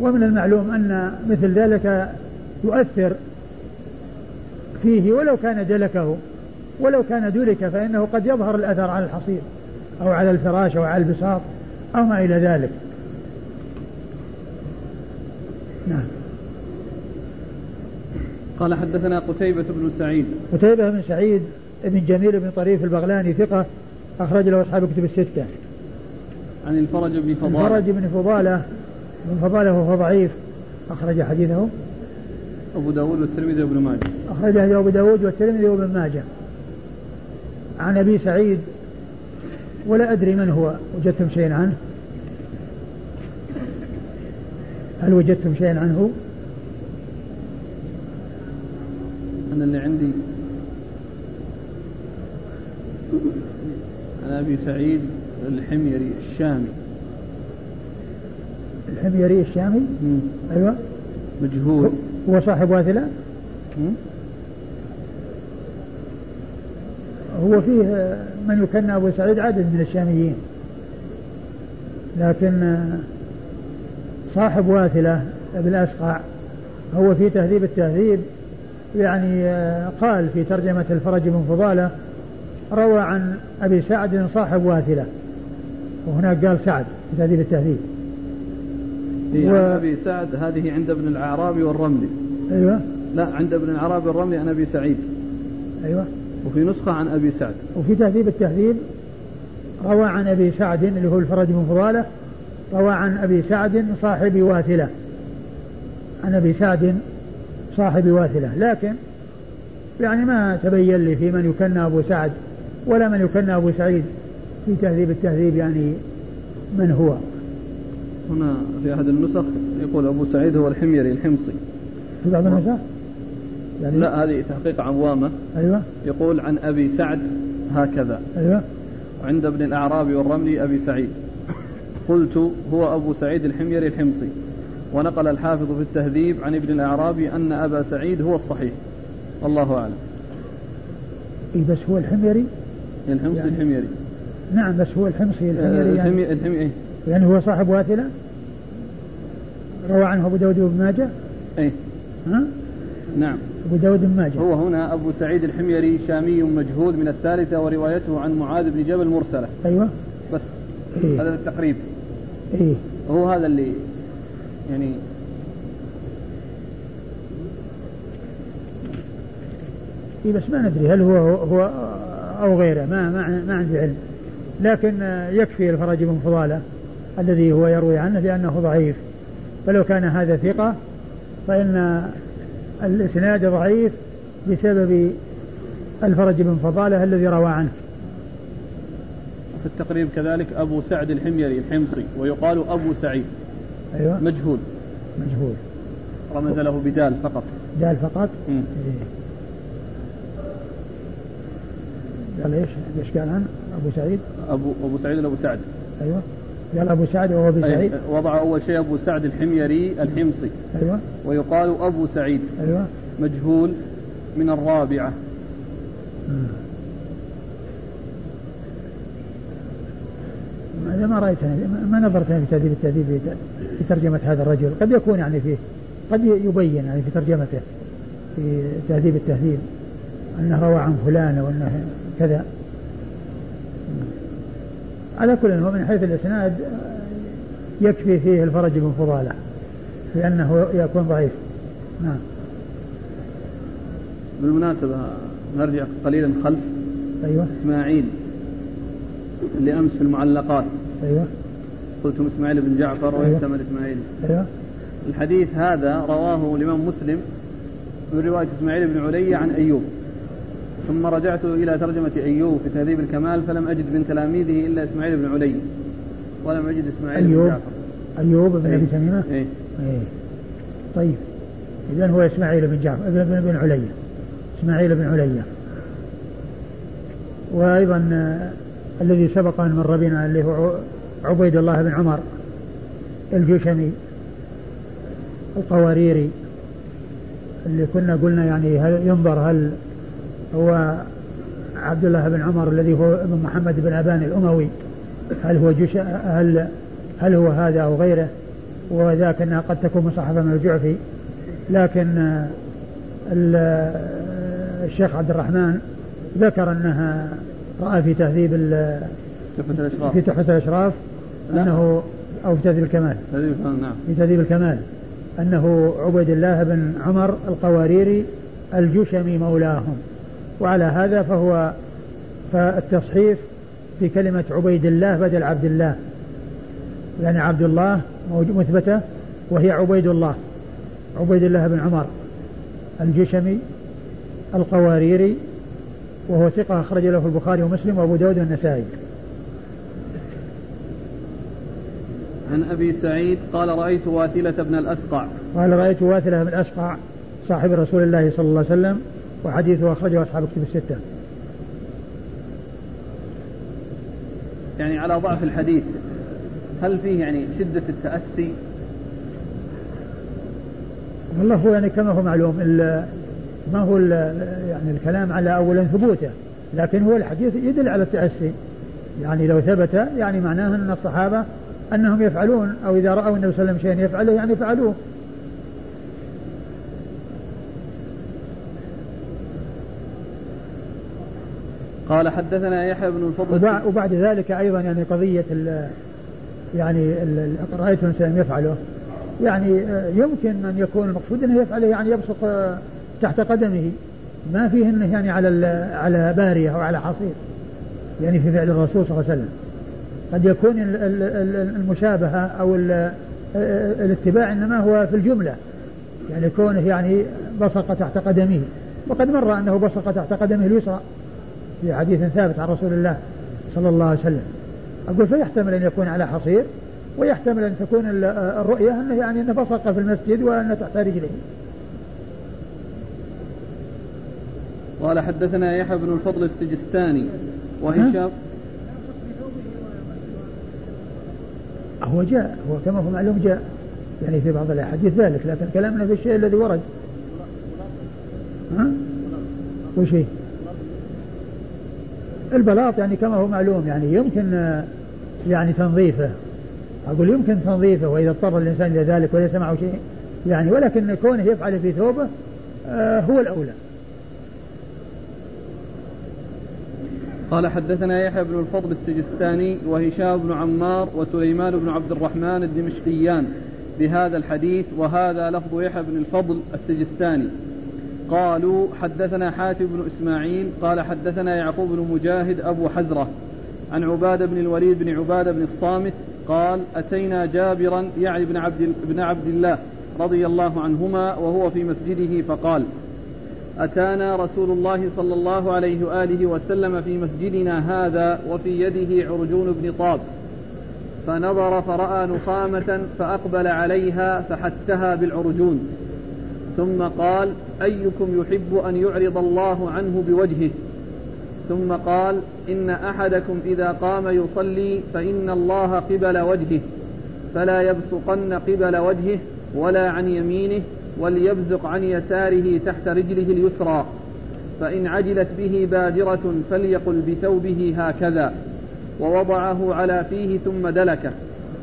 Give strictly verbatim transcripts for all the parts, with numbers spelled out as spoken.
ومن المعلوم أن مثل ذلك يؤثر فيه ولو كان دلكه، ولو كان دلك فإنه قد يظهر الأثر على الحصير أو على الفراش أو على البساط أو ما إلى ذلك. نعم. قال حدثنا قتيبة بن سعيد. قتيبة بن سعيد بن جميل بن طريف البغلاني ثقة، أخرج له أصحاب كتب الستة. عن الفرج بن فضالة. الفرج بن فضالة بن فضالة وهو ضعيف، أخرج حديثه أبو داود والترمذي وابن ماجه. أخرجه أبو داود والترمذي وابن ماجه. عن أبي سعيد ولا أدري من هو، وجدتم شيئا عنه؟ هل وجدتم شيئا عنه؟ أنا اللي عندي عن أبي سعيد الحميري الشامي. الحميري الشامي؟ مم. أيوة مجهول. هو صاحب واثلة؟ هو فيه من يكنى أبو سعيد عدد من الشاميين، لكن صاحب واثلة بن الأسقع هو في تهذيب التهذيب يعني قال في ترجمة الفرج بن فضالة روى عن أبي سعد صاحب واثلة، وهناك قال سعد في تهذيب التهذيب. و... أبي سعد هذه عند ابن العرابي والرملي. أيوة. لا عند ابن العرابي والرملي عن أبي سعيد. أيوة. وفي نسخة عن أبي سعد. وفي تهذيب التهذيب روى عن أبي سعد اللي هو الفرج بن فضالة، روى عن أبي سعد صاحب واثلة، عن أبي سعد صاحب واثلة، لكن يعني ما تبين لي في من يكنى أبو سعد ولا من يكنى أبو سعيد في تهذيب التهذيب يعني من هو. هنا في أحد النسخ يقول أبو سعيد هو الحميري الحمصي. في بعض النسخ؟ يعني لا، هذه تحقيق عوامة. أيوة. يقول عن أبي سعد هكذا. أيوة. وعند ابن الأعرابي والرملي أبي سعيد. قلت هو أبو سعيد الحميري الحمصي. ونقل الحافظ في التهذيب عن ابن الأعرابي أن أبا سعيد هو الصحيح، الله أعلم. إيه بس هو الحميري؟ الحمصي يعني الحميري. نعم بس هو الحمصي الحميري. يعني, الحمي... يعني هو صاحب واثلة روى عنه أبو داود وابن ماجه. إيه. ها؟ نعم. أبو داود بن ماجه. هو هنا أبو سعيد الحميري شامي مجهول من الثالثة، وروايته عن معاذ بن جبل مرسلة. أيوة. بس. إيه؟ هذا التقريب. إيه. هو هذا اللي يعني إيه بس ما ندري هل هو هو أو غيره، ما ما ما عندي علم، لكن يكفي الفرج بن فضالة الذي هو يروي عنه لأنه ضعيف، فلو كان هذا ثقة فإن الإسناد ضعيف بسبب الفرج بن فضالة الذي روى عنه. في التقريب كذلك أبو سعد الحميري الحمصي، ويقال أبو سعيد. أيوة. مجهول. مجهول رمز له بدال فقط. دال فقط. مم. قال إيش إيش قال عنه أبو سعيد؟ أبو أبو سعيد ولا أبو سعد؟ أيوة. قال أبو سعد وهو أبو سعيد. أيوة. وضع أول شيء أبو سعد الحميري الحمصي. أيوة. ويقال أبو سعيد. أيوة. مجهول من الرابعة. مم. هذا ما رأيتها، ما نظرتها في تهذيب التهذيب في ترجمة هذا الرجل، قد يكون يعني فيه، قد يبين يعني في ترجمته في تهذيب التهذيب أنه روى عن فلان وأنه كذا. على كل هو من حيث الإسناد يكفي فيه الفرج بن فضالة لأنه يكون ضعيف. نعم. بالمناسبة نرجع قليلا خلف. أيوة. إسماعيل اللي أمس في المعلقات. أيوة. قلتم إسماعيل بن جعفر ويحتمل إسماعيل. أيوة. الحديث هذا رواه الإمام مسلم من رواية إسماعيل بن علي عن أيوب، ثم رجعت إلى ترجمة أيوب في تهذيب الكمال فلم أجد من تلاميذه إلا إسماعيل بن علي، ولم أجد إسماعيل أيوب. بن جعفر. أيوب بن أبي تميمة. إيه. إيه. طيب إذن هو إسماعيل بن جعفر ابن بن علي، إسماعيل بن علي. وأيضا الذي سبق أن مر بنا اللي هو عبيد الله بن عمر الجشمي القواريري، اللي كنا قلنا يعني هل ينظر هل هو عبد الله بن عمر الذي هو ابن محمد بن أبان الأموي هل هو جش هل هل هو هذا أو غيره، وذاك أنها قد تكون مصحفة من الجعفي، لكن الشيخ عبد الرحمن ذكر أنها رأى في تهذيب في تحفة الأشراف أنه أو في تهذيب الكمال في تهذيب الكمال أنه عبيد الله بن عمر القواريري الجشمي مولاهم. وعلى هذا فهو فالتصحيف في كلمة عبيد الله بدل عبد الله، لأن عبد الله مثبتة وهي عبيد الله، عبيد الله بن عمر الجشمي القواريري وهو ثقة أخرج له البخاري ومسلم وأبو داود والنسائي. عن أبي سعيد قال رأيت واثلة بن الأسقع قال رأيت واثلة بن الأسقع صاحب رسول الله صلى الله عليه وسلم، وحديثه أخرجه أصحاب الكتب الستة. يعني على ضعف الحديث هل فيه يعني شدة التأسي؟ والله هو يعني كما هو معلوم ما هو يعني الكلام على أولا ثبوته، لكن هو الحديث يدل على التأسي، يعني لو ثبت يعني معناه أن الصحابة أنهم يفعلون، أو إذا رأوا النبي صلى الله عليه وسلم شيئا يفعله يعني فعلوه. قال حدثنا يحيى بن الفضل. وبعد ذلك أيضا يعني قضية يعني رأيت الإنسان يفعله، يعني يمكن أن يكون المقصود أنه يفعله يعني يبصق تحت قدمه، ما فيه أنه يعني على على بارية أو على حصير يعني في فعل الرسول صلى الله عليه وسلم. قد يكون المشابهة أو الاتباع إنما هو في الجملة، يعني كونه يعني بصق تحت قدمه، وقد مر أنه بصق تحت قدمه اليسرى في حديث ثابت عن رسول الله صلى الله عليه وسلم. أقول فيحتمل أن يكون على حصير، ويحتمل أن تكون الرؤية أنه يعني أنه بصق في المسجد وأنه تحت رجله. قال حدثنا يحيى بن الفضل السجستاني وهشام. هو جاء هو كما هو معلوم جاء يعني في بعض الأحاديث ذلك، لكن كلامنا في الشيء الذي ورد. ها؟ وشيء البلاط يعني كما هو معلوم يعني يمكن يعني تنظيفه، أقول يمكن تنظيفه وإذا اضطر الإنسان إلى ذلك وليس معه شيء يعني، ولكن كونه يفعل في ثوبه آه هو الأولى. قال حدثنا يحيى بن الفضل السجستاني وهشام بن عمار وسليمان بن عبد الرحمن الدمشقيان بهذا الحديث، وهذا لفظ يحيى بن الفضل السجستاني. قالوا حدثنا حاتم بن اسماعيل قال حدثنا يعقوب بن مجاهد ابو حزرة عن عباده بن الوليد بن عباده بن الصامت قال اتينا جابرا يعني بن عبد بن عبد الله رضي الله عنهما وهو في مسجده فقال أتانا رسول الله صلى الله عليه وآله وسلم في مسجدنا هذا وفي يده عرجون بن طاب، فنظر فرأى نخامة فأقبل عليها فحتها بالعرجون، ثم قال أيكم يحب أن يعرض الله عنه بوجهه، ثم قال إن أحدكم إذا قام يصلي فإن الله قبل وجهه، فلا يبصقن قبل وجهه ولا عن يمينه، وليبزق عن يساره تحت رجله اليسرى، فإن عجلت به بادرة فليقل بثوبه هكذا، ووضعه على فيه ثم دلكه،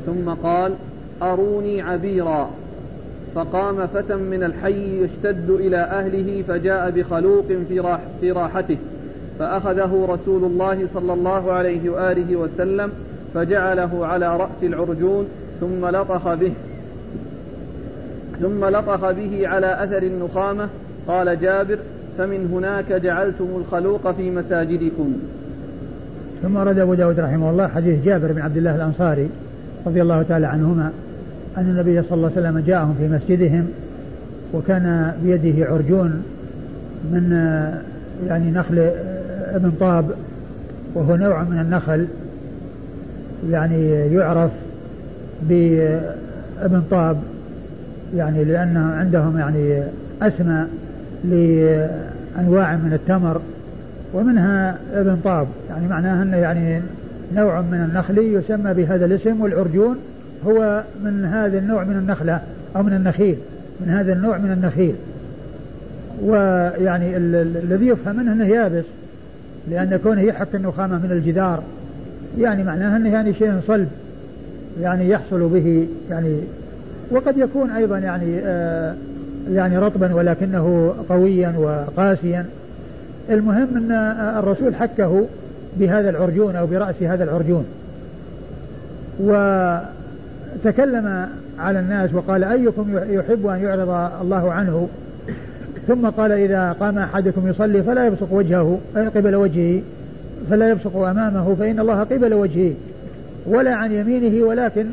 ثم قال أروني عبيرا. فقام فتى من الحي يشتد إلى أهله فجاء بخلوق في, راح في راحته، فأخذه رسول الله صلى الله عليه وآله وسلم فجعله على رأس العرجون ثم لطخ به ثم لطخ به على أثر النخامة. قال جابر فمن هناك جعلتم الخلوق في مساجدكم. ثم رد أبو داود رحمه الله حديث جابر بن عبد الله الأنصاري رضي الله تعالى عنهما أن النبي صلى الله عليه وسلم جاءهم في مسجدهم وكان بيده عرجون من يعني نخل من طاب، وهو نوع من النخل يعني يعرف بابن طاب، يعني لأن عندهم يعني أسماء لأنواع من التمر ومنها ابن طاب، يعني معناها أنه يعني نوع من النخل يسمى بهذا الاسم، والعرجون هو من هذا النوع من النخلة أو من النخيل، من هذا النوع من النخيل. ويعني الذي يفهم منه أنه يابس، لأن كونه يحك النخامة من الجدار يعني معناها أنه يعني شيء صلب يعني يحصل به يعني وقد يكون أيضا يعني آه يعني رطبا ولكنه قويا وقاسيا. المهم أن الرسول حكه بهذا العرجون أو برأس هذا العرجون، وتكلم على الناس وقال أيكم يحب أن يعرض الله عنه، ثم قال إذا قام أحدكم يصلي فلا يبصق وجهه قبل وجهه فلا يبصق أمامه فإن الله قبل وجهه ولا عن يمينه ولكن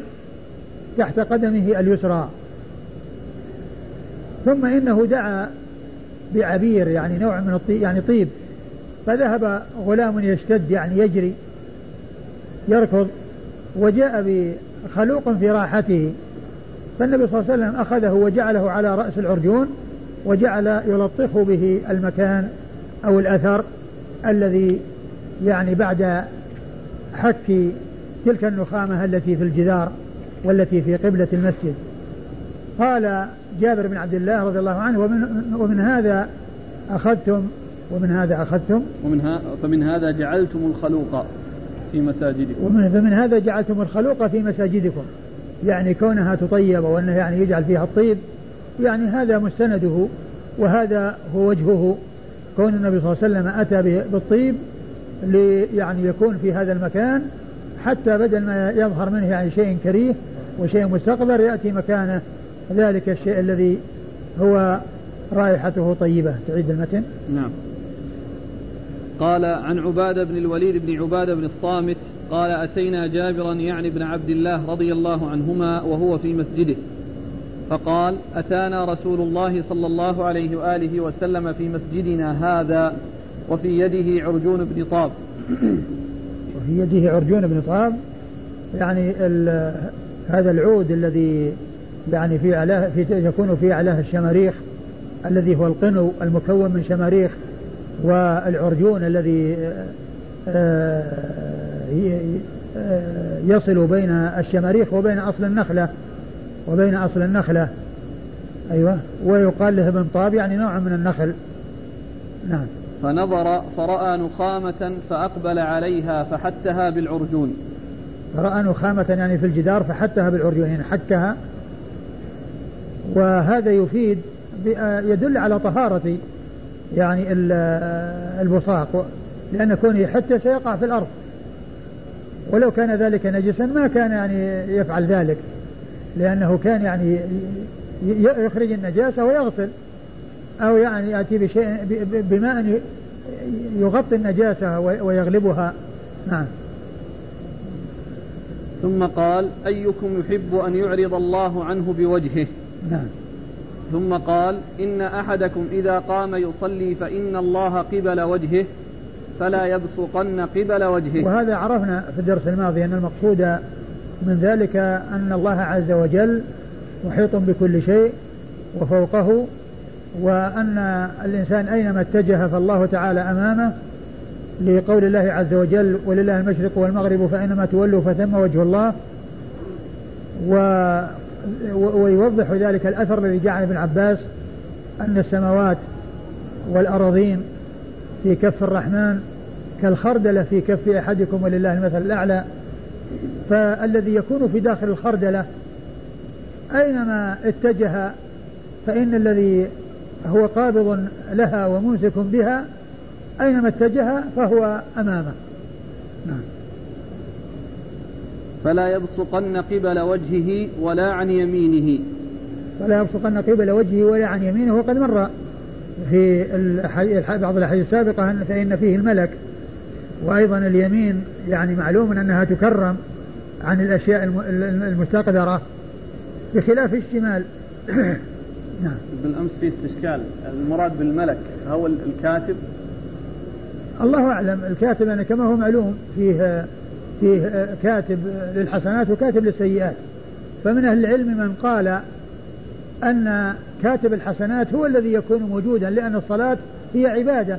تحت قدمه اليسرى. ثم إنه دعا بعبير يعني نوع من الطيب، يعني طيب، فذهب غلام يشتد يعني يجري يركض وجاء بخلوق في راحته، فالنبي صلى الله عليه وسلم أخذه وجعله على رأس العرجون وجعل يلطخ به المكان أو الأثر الذي يعني بعد حك تلك النخامة التي في الجدار والتي في قبلة المسجد. قال جابر بن عبد الله رضي الله عنه ومن, ومن هذا أخذتم ومن هذا أخذتم ومن فمن هذا جعلتم الخلوق في مساجدكم ومن فمن هذا جعلتم الخلوق في مساجدكم، يعني كونها تطيب وأنه يعني يجعل فيها الطيب، يعني هذا مستنده وهذا هو وجهه، كون النبي صلى الله عليه وسلم أتى بالطيب لي يعني يكون في هذا المكان حتى بدل ما يظهر منه يعني شيء كريه وشيء مستقذر يأتي مكانه ذلك الشيء الذي هو رائحته طيبة. تعيد المتن. نعم. قال عن عبادة بن الوليد بن عبادة بن الصامت قال أتينا جابرا يعني بن عبد الله رضي الله عنهما وهو في مسجده فقال أتانا رسول الله صلى الله عليه وآله وسلم في مسجدنا هذا وفي يده عرجون بن طاب وفي يده عرجون بن طاب يعني هذا العود الذي يعني في علاه في يكون في علاه الشماريخ الذي هو القنو المكون من شماريخ، والعرجون الذي يصل بين الشماريخ وبين أصل النخلة وبين أصل النخلة أيوة، ويقال له بن طاب يعني نوع من النخل. نعم. فنظر فرأى نخامة فأقبل عليها فحتها بالعرجون، فرأى نخامة يعني في الجدار فحتها بالعرجون يعني حكها، وهذا يفيد يدل على طهارة يعني البصاق، لأن كونه حتى سيقع في الأرض، ولو كان ذلك نجسا ما كان يعني يفعل ذلك، لأنه كان يعني يخرج النجاسة ويغسل أو يعني يأتي بشيء بماء يغطي النجاسة ويغلبها. نعم. ثم قال أيكم يحب أن يعرض الله عنه بوجهه. نعم. ثم قال إن أحدكم إذا قام يصلي فإن الله قبل وجهه فلا يبصقن قبل وجهه. وهذا عرفنا في الدرس الماضي أن المقصود من ذلك أن الله عز وجل محيط بكل شيء وفوقه، وأن الإنسان أينما اتجه فالله تعالى أمامه، لقول الله عز وجل ولله المشرق والمغرب فأينما تولوا فثم وجه الله. و ويوضح ذلك الأثر الذي جاء عن ابن عباس أن السماوات والأراضين في كف الرحمن كالخردلة في كف أحدكم ولله المثل الأعلى، فالذي يكون في داخل الخردلة أينما اتجه فإن الذي هو قابض لها وممسك بها أينما اتجه فهو أمامه. نعم. فلا يبصقن قبل وجهه ولا عن يمينه فلا يبصقن قبل وجهه ولا عن يمينه. وقد مر في بعض الأحاديث السابقة فإن فيه الملك، وأيضا اليمين يعني معلوم أنها تكرم عن الأشياء المستقدرة بخلاف الشمال. نعم. بالأمس في استشكال، المراد بالملك هو الكاتب؟ الله أعلم. الكاتب أنا كما هو معلوم فيه فيه كاتب للحسنات وكاتب للسيئات، فمن أهل العلم من قال أن كاتب الحسنات هو الذي يكون موجودا، لأن الصلاة هي عبادة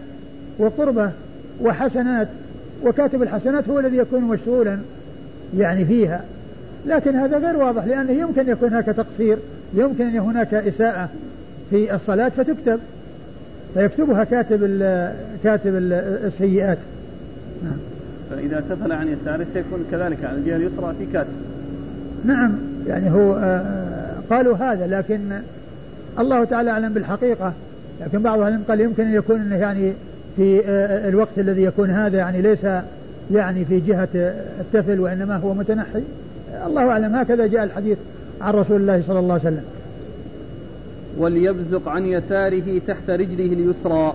وقربة وحسنات، وكاتب الحسنات هو الذي يكون مشغولا يعني فيها. لكن هذا غير واضح، لأنه يمكن يكون هناك تقصير، يمكن أن هناك إساءة في الصلاة فتكتب فيكتبها كاتب كاتب السيئات. نعم. فإذا سفل عن يساره سيكون كذلك عن الجهة اليسرى في كاتب. نعم، يعني هو قالوا هذا، لكن الله تعالى أعلم بالحقيقة. لكن بعض أهل العلم قال يمكن أن يكون يعني في الوقت الذي يكون هذا يعني ليس يعني في جهة التفل، وإنما هو متنحي، الله أعلم. هكذا جاء الحديث عن رسول الله صلى الله عليه وسلم. وليبزق عن يساره تحت رجله اليسرى،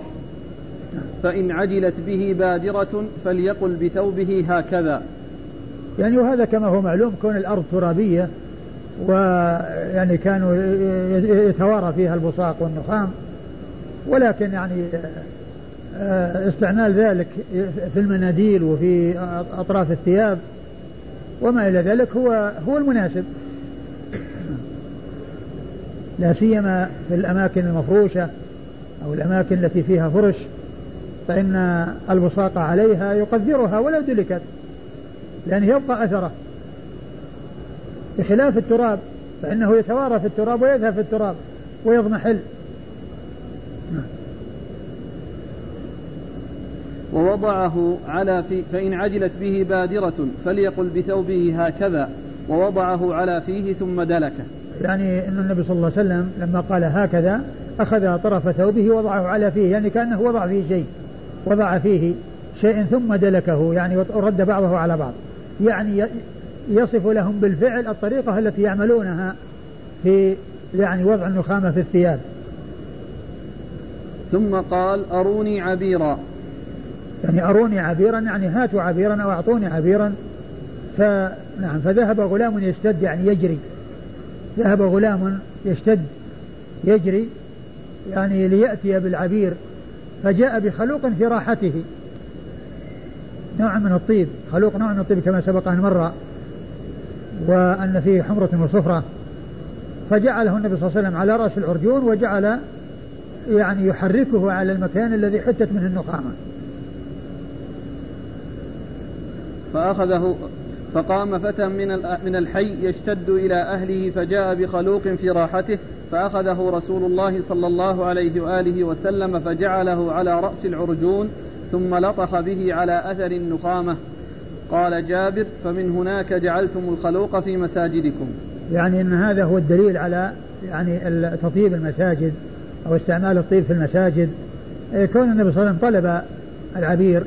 فإن عجلت به بادرة فليقل بثوبه هكذا. يعني وهذا كما هو معلوم كون الأرض ترابية، ويعني كانوا يتوارى فيها البصاق والنخام، ولكن يعني استعمال ذلك في المناديل وفي أطراف الثياب وما إلى ذلك هو هو المناسب، لا سيما في الأماكن المفروشة أو الأماكن التي فيها فرش، فإن البصاق عليها يقذرها ولو دلكت، لأنه يبقى أثره، بخلاف التراب فإنه يتوارى في التراب ويذهب في التراب ويضمحل. ووضعه على في فإن عجلت به بادرة فليقل بثوبه هكذا، ووضعه على فيه ثم دلكه. يعني أن النبي صلى الله عليه وسلم لما قال هكذا أخذ طرف ثوبه ووضعه على فيه، يعني كأنه وضع فيه شيء، وضع فيه شيء ثم دلكه، يعني ورد بعضه على بعض، يعني يصف لهم بالفعل الطريقة التي يعملونها في يعني وضع النخامة في الثياب. ثم قال أروني عبيرا، يعني أروني عبيرا يعني هاتوا عبيرا أو أعطوني عبيرا. فنعم فذهب غلام يشتد يعني يجري، ذهب غلام يشتد يجري يعني ليأتي بالعبير، فجاء بخلوق في راحته، نوع من الطيب، خلوق نوع من الطيب كما سبق أن مر، وأن فيه حمرة وصفرة، فجعله النبي صلى الله عليه وسلم على رأس العرجون، وجعل يعني يحركه على المكان الذي حتت منه النخامة. فأخذه فقام فتى من الحي يشتد إلى أهله، فجاء بخلوق في راحته، فأخذه رسول الله صلى الله عليه وآله وسلم فجعله على رأس العرجون، ثم لطخ به على أثر النخامة. قال جابر فمن هناك جعلتم الخلوق في مساجدكم. يعني أن هذا هو الدليل على يعني تطيب المساجد أو استعمال الطيب في المساجد، كون النبي صلى الله عليه وسلم طلب العبير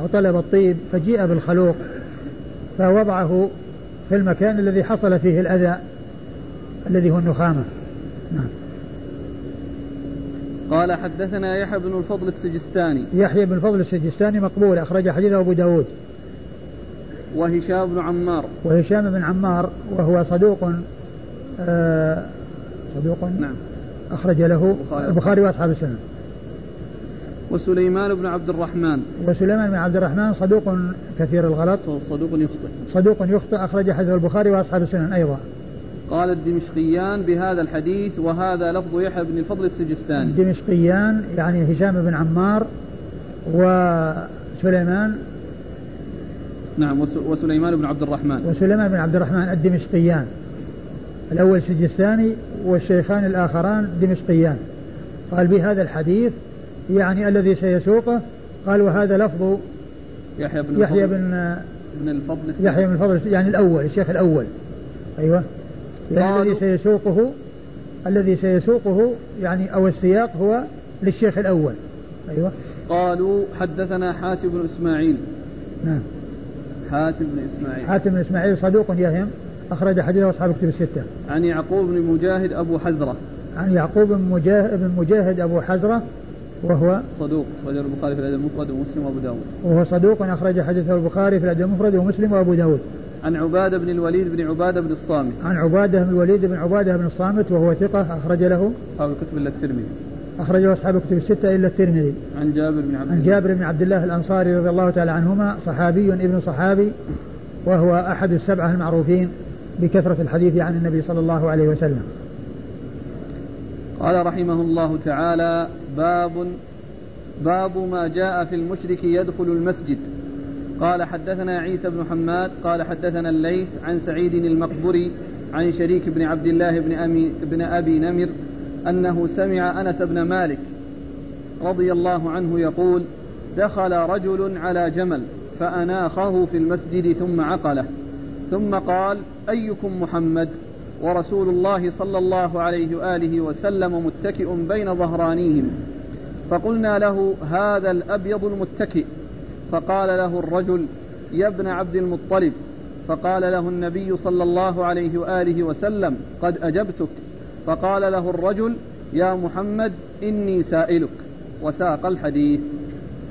أو طلب الطيب فجيء بالخلوق فوضعه في المكان الذي حصل فيه الأذى الذي هو النخامة. قال حدثنا يحيى بن الفضل السجستاني. يحيى بن الفضل السجستاني مقبول، أخرج حديثه أبو داود. وهشام بن عمار. وهشام بن عمار وهو صدوق آه صدوق نعم، أخرج له البخاري وأصحاب السنة. وسليمان بن عبد الرحمن. وسليمان بن عبد الرحمن صدوق كثير الغلط، صدوق يخطئ. صدوق يخطئ، أخرج حديث البخاري وأصحاب السنن أيضا. قال الدمشقيان بهذا الحديث، وهذا لفظ يحيى بن الفضل السجستاني. الدمشقيان يعني هشام بن عمار وسليمان نعم وسليمان بن عبد الرحمن. وسليمان بن عبد الرحمن الدمشقيان، الأول سجستاني والشيخان الآخران دمشقيان. قال بهذا الحديث يعني الذي سيسوقه، قال وهذا لفظ يحيى بن يحيى بن الفضل يحيى بن الفضل يعني الأول الشيخ الأول أيوة يعني الذي سيسوقه الذي سيسوقه يعني أو السياق هو للشيخ الأول أيوة. قالوا حدثنا حاتم بن اسماعيل نعم حاتم بن اسماعيل حاتم بن اسماعيل صدوق يهم، أخرج حديثه أصحاب كتب الستة. عن يعقوب بن مجاهد أبو حزرة. عن يعقوب بن مجاهد أبو حزرة وهو صدوق، أخرجه البخاري في الأدب المفرد ومسلم وأبو داود. وهو صدوق، أخرج حديثه البخاري في الأدب المفرد ومسلم وأبو داود. عن عباده بن الوليد بن عباده بن الصامت. عن عباده بن الوليد بن عباده بن الصامت وهو ثقة، أخرج له أصحاب الكتب إلا الترمذي. أخرجه أصحاب الكتب الستة إلا الترمذي. عن جابر بن عبد الله. عن جابر بن عبد الله الأنصاري رضي الله تعالى عنهما، صحابي ابن صحابي، وهو أحد السبعة المعروفين بكثرة الحديث عن النبي صلى الله عليه وسلم. قال رحمه الله تعالى: باب باب ما جاء في المشرك يدخل المسجد. قال حدثنا عيسى بن حماد قال حدثنا الليث عن سعيد المقبري عن شريك بن عبد الله بن أبي, بن أبي نمر أنه سمع أنس بن مالك رضي الله عنه يقول: دخل رجل على جمل فأناخه في المسجد ثم عقله، ثم قال: أيكم محمد؟ ورسول الله صلى الله عليه وآله وسلم متكئ بين ظهرانيهم، فقلنا له هذا الأبيض المتكئ، فقال له الرجل يا ابن عبد المطلب، فقال له النبي صلى الله عليه وآله وسلم قد أجبتك، فقال له الرجل يا محمد إني سائلك، وساق الحديث.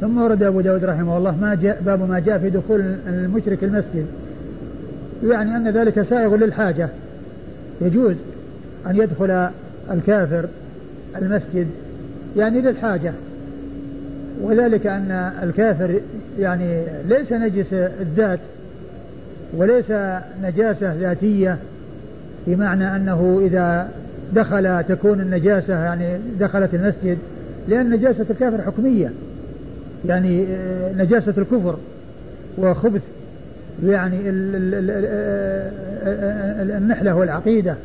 ثم ورد أبو داود رحمه الله ما جاء باب ما جاء في دخول المشرك المسجد، يعني أن ذلك سائغ للحاجة، يجوز أن يدخل الكافر المسجد يعني للحاجة، وذلك أن الكافر يعني ليس نجس الذات وليس نجاسة ذاتية، بمعنى أنه إذا دخل تكون النجاسة يعني دخلت المسجد، لأن نجاسة الكافر حكمية يعني نجاسة الكفر وخبث يعني النحلة والعقيدة،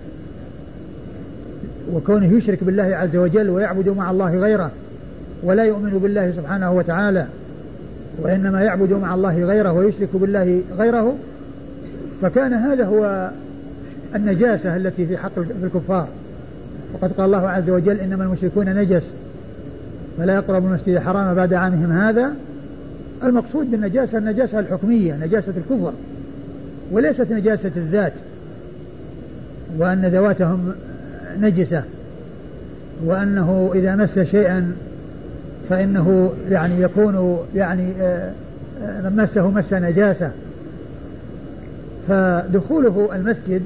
وكونه يشرك بالله عز وجل ويعبد مع الله غيره ولا يؤمن بالله سبحانه وتعالى، وإنما يعبد مع الله غيره ويشرك بالله غيره، فكان هذا هو النجاسة التي في حق الكفار. وقد قال الله عز وجل إنما المشركون نجس فلا يقربوا المسجد الحرام بعد عامهم هذا. المقصود بالنجاسة النجاسة الحكمية، نجاسة الكفر، وليست نجاسة الذات، وأن ذواتهم نجسة، وأنه إذا مس شيئا فإنه يعني يكون يعني مسه مس نجاسة، فدخوله المسجد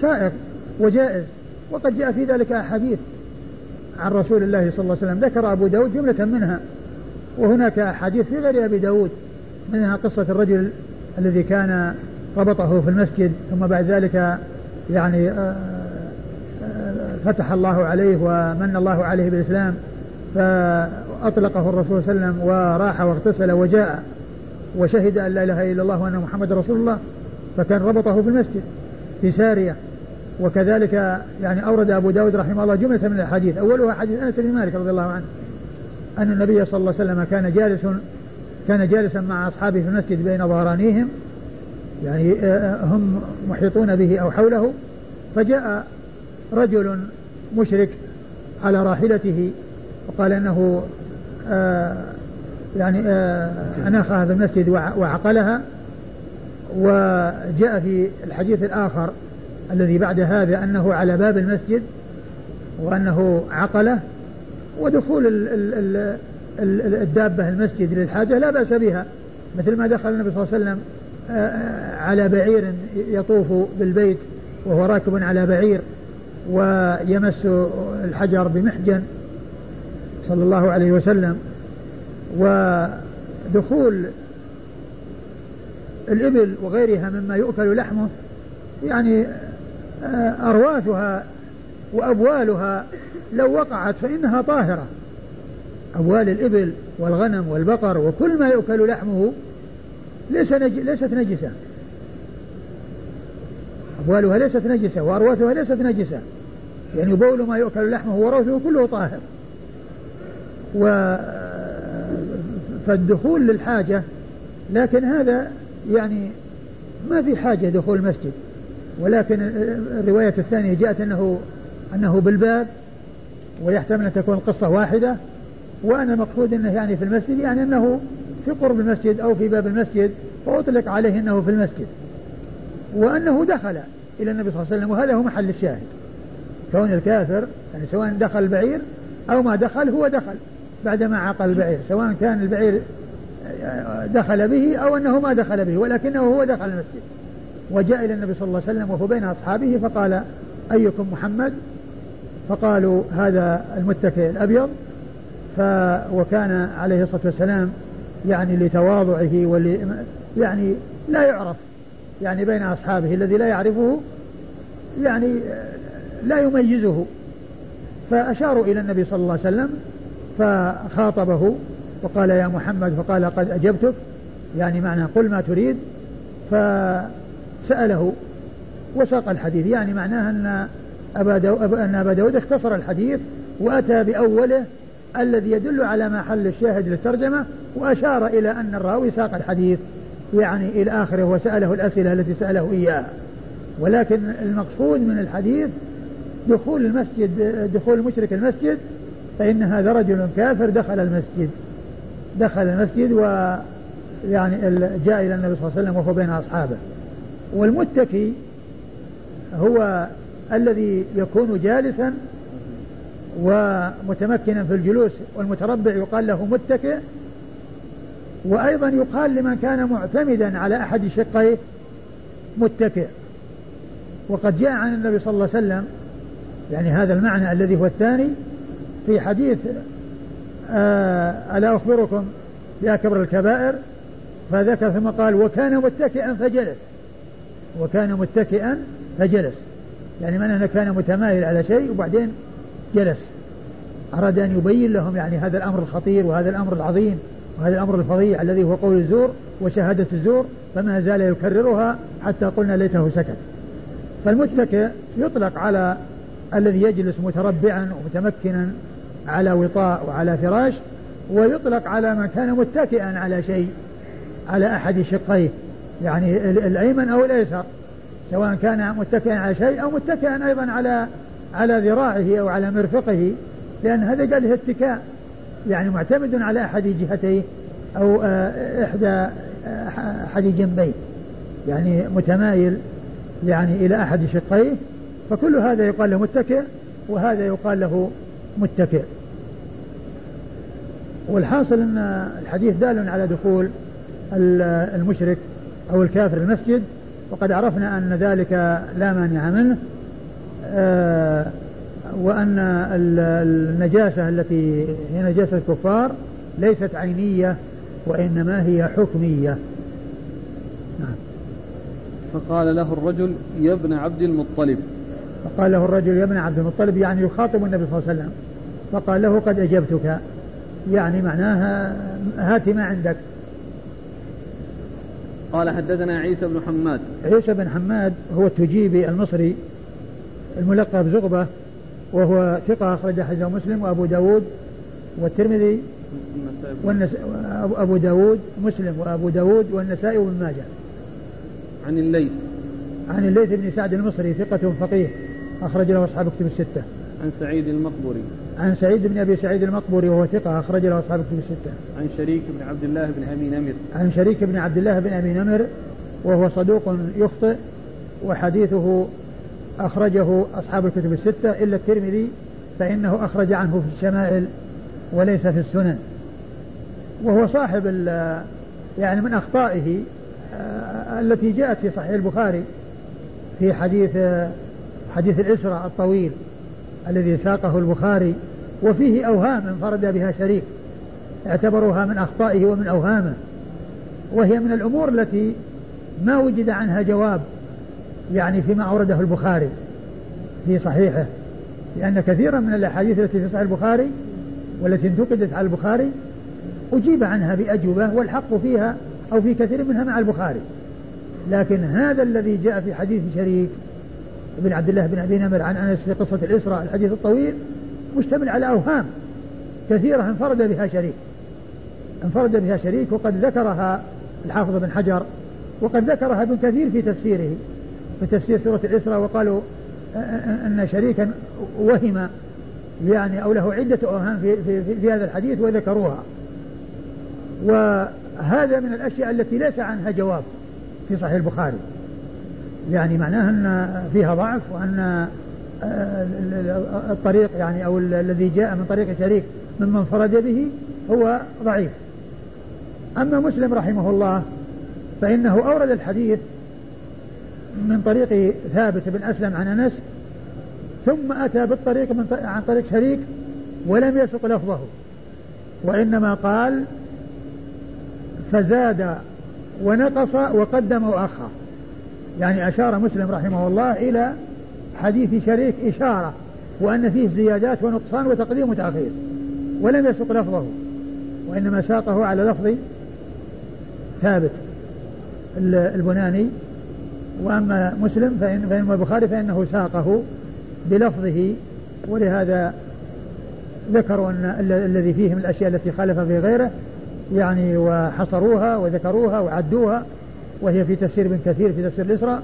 سائغ وجائز. وقد جاء في ذلك أحاديث عن رسول الله صلى الله عليه وسلم، ذكر أبو داود جملة منها، وهناك أحاديث في غير أبي داود، منها قصة الرجل الذي كان ربطه في المسجد ثم بعد ذلك يعني فتح الله عليه ومن الله عليه بالإسلام، فأطلقه الرسول صلى الله عليه وسلم وراح واغتسل وجاء وشهد أن لا إله إلا الله وأن محمد رسول الله، فكان ربطه في المسجد في سارية. وكذلك يعني أورد أبو داود رحمه الله جملة من الحديث، أولها حديث أنس بن مالك رضي الله عنه أن النبي صلى الله عليه وسلم كان جالس كان جالسا مع أصحابه في المسجد بين ظهرانيهم، يعني هم محيطون به أو حوله، فجاء رجل مشرك على راحلته وقال أنه آه يعني آه أناخها في المسجد وعقلها. وجاء في الحديث الآخر الذي بعد هذا أنه على باب المسجد وأنه عقله، ودخول ال ال ال ال الدابة المسجد للحاجة لا بأس بها، مثل ما دخل النبي صلى الله عليه وسلم على بعير يطوف بالبيت وهو راكب على بعير ويمس الحجر بمحجن صلى الله عليه وسلم. ودخول الإبل وغيرها مما يؤكل لحمه يعني أرواثها وأبوالها لو وقعت فإنها طاهرة، أبوال الإبل والغنم والبقر وكل ما يؤكل لحمه ليس نج... ليست نجسة، أبوالها ليست نجسة وأرواثها ليست نجسة، يعني بول ما يؤكل لحمه وروثه كله طاهر. و... فالدخول للحاجة، لكن هذا يعني ما في حاجة دخول المسجد، ولكن الرواية الثانية جاءت أنه أنه بالباب، ويحتمل أن تكون قصة واحدة، وأنا مقصود أنه يعني في المسجد، يعني أنه في قرب المسجد أو في باب المسجد، فأطلق عليه أنه في المسجد، وأنه دخل إلى النبي صلى الله عليه وسلم، وهذا هو محل الشاهد. كون الكافر يعني سواء دخل البعير أو ما دخل، هو دخل بعدما عقل البعير، سواء كان البعير دخل به أو أنه ما دخل به، ولكنه هو دخل المسجد وجاء إلى النبي صلى الله عليه وسلم وهو بين أصحابه، فقال أيكم محمد، فقالوا هذا المتكئ الأبيض. ف وكان عليه الصلاة والسلام يعني لتواضعه ول يعني لا يعرف يعني بين أصحابه، الذي لا يعرفه يعني لا يميزه، فأشاروا إلى النبي صلى الله عليه وسلم فخاطبه وقال يا محمد، فقال قد أجبتك، يعني معنى قل ما تريد، فسأله وساق الحديث، يعني معناها أن أبا داود, أن أبا داود اختصر الحديث وأتى بأوله الذي يدل على محل الشاهد للترجمة، وأشار إلى أن الراوي ساق الحديث يعني إلى آخره وسأله الأسئلة التي سأله إياها. ولكن المقصود من الحديث دخول المسجد، دخول المشرك المسجد، فإن هذا رجل كافر دخل المسجد دخل المسجد ويعني جاء إلى النبي صلى الله عليه وسلم وهو بين أصحابه. والمتكي هو الذي يكون جالسا ومتمكنا في الجلوس، والمتربع يقال له متكئ. وأيضا يقال لمن كان معتمدا على أحد شقيه متكئ. وقد جاء عن النبي صلى الله عليه وسلم يعني هذا المعنى الذي هو الثاني في حديث آه ألا أخبركم بأكبر الكبائر، فذكر ثم قال وكان متكئا فجلس وكان متكئا فجلس يعني من أنه كان متمايل على شيء وبعدين جلس، أراد أن يبين لهم يعني هذا الأمر الخطير وهذا الأمر العظيم وهذا الأمر الفظيع الذي هو قول الزور وشهادة الزور، فما زال يكررها حتى قلنا ليته سكت. فالمتكئ يطلق على الذي يجلس متربعا ومتمكنا على وطاء وعلى فراش، ويطلق على من كان متكئا على شيء على أحد شقيه يعني الأيمن أو الأيسر، سواء كان متكئا على شيء أو متكئا أيضا على على ذراعه أو على مرفقه، لأن هذا قاله اتكاء يعني معتمد على أحد جهتيه أو إحدى أحد جنبيه، يعني متمايل يعني إلى أحد شقيه، فكل هذا يقال له متكئ وهذا يقال له متكئ. والحاصل أن الحديث دال على دخول المشرك أو الكافر المسجد، وقد عرفنا أن ذلك لا مانع منه، آه وأن النجاسة التي هي نجاسة الكفار ليست عينية وإنما هي حكمية. نعم. فقال له الرجل يا ابن عبد المطلب فقال له الرجل يا ابن عبد المطلب يعني يخاطب النبي صلى الله عليه وسلم، فقال له قد أجبتك يعني معناها هات ما عندك. قال حدثنا عيسى بن حماد عيسى بن حماد هو التجيبي المصري الملقب زغبة، وهو ثقة أخرج حديثه مسلم وأبو داود والترمذي والنسائي أبو داود مسلم وأبو داود والنسائي وابن ماجه. عن الليث عن الليث بن سعد المصري ثقة فقيه أخرج له أصحاب كتب الستة. عن سعيد المقبري عن سعيد بن أبي شعيب المقبري وهو ثقة أخرج له أصحاب كتب الستة. عن شريك بن عبد الله بن أبي نمر عن شريك بن عبد الله بن أبي نمر وهو صدوق يخطئ، وحديثه أخرجه أصحاب الكتب الستة إلا الترمذي فإنه أخرج عنه في الشمائل وليس في السنن. وهو صاحب يعني من أخطائه التي جاءت في صحيح البخاري في حديث حديث الإسراء الطويل الذي ساقه البخاري، وفيه أوهام انفرد بها شريك اعتبروها من أخطائه ومن أوهامه، وهي من الأمور التي ما وجد عنها جواب يعني فيما أورده البخاري في صحيحه، لأن كثيرا من الأحاديث التي في صحيح البخاري والتي انتقدت على البخاري أجيب عنها بأجوبة والحق فيها أو في كثير منها مع البخاري، لكن هذا الذي جاء في حديث شريك بن عبد الله بن أبي نمر عن أنس في قصة الإسراء الحديث الطويل مشتمل على أوهام كثيرة انفرد بها شريك انفرد بها شريك وقد ذكرها الحافظ بن حجر وقد ذكرها ابن كثير في تفسيره في تفسير سورة الإسراء، وقالوا أن شريكا وهم يعني أو له عدة أوهام في, في, في, في هذا الحديث وذكروها. وهذا من الأشياء التي ليس عنها جواب في صحيح البخاري، يعني معناها أن فيها ضعف، وأن الطريق يعني أو الذي جاء من طريق شريك ممن انفرد به هو ضعيف. أما مسلم رحمه الله فإنه أورد الحديث من طريق ثابت بن أسلم عن أنس، ثم أتى بالطريق من طريق عن طريق شريك ولم يسق لفظه، وإنما قال فزاد ونقص وقدم وأخر، يعني أشار مسلم رحمه الله إلى حديث شريك إشارة وأن فيه زيادات ونقصان وتقديم وتأخير، ولم يسق لفظه وإنما ساقه على لفظ ثابت البناني. وأما مسلم فإن فإنما البخاري فإنه ساقه بلفظه، ولهذا ذكروا أن الذي فيه من الأشياء التي خالف في غيره يعني وحصروها وذكروها وعدوها، وهي في تفسير ابن كثير في تفسير الإسراء،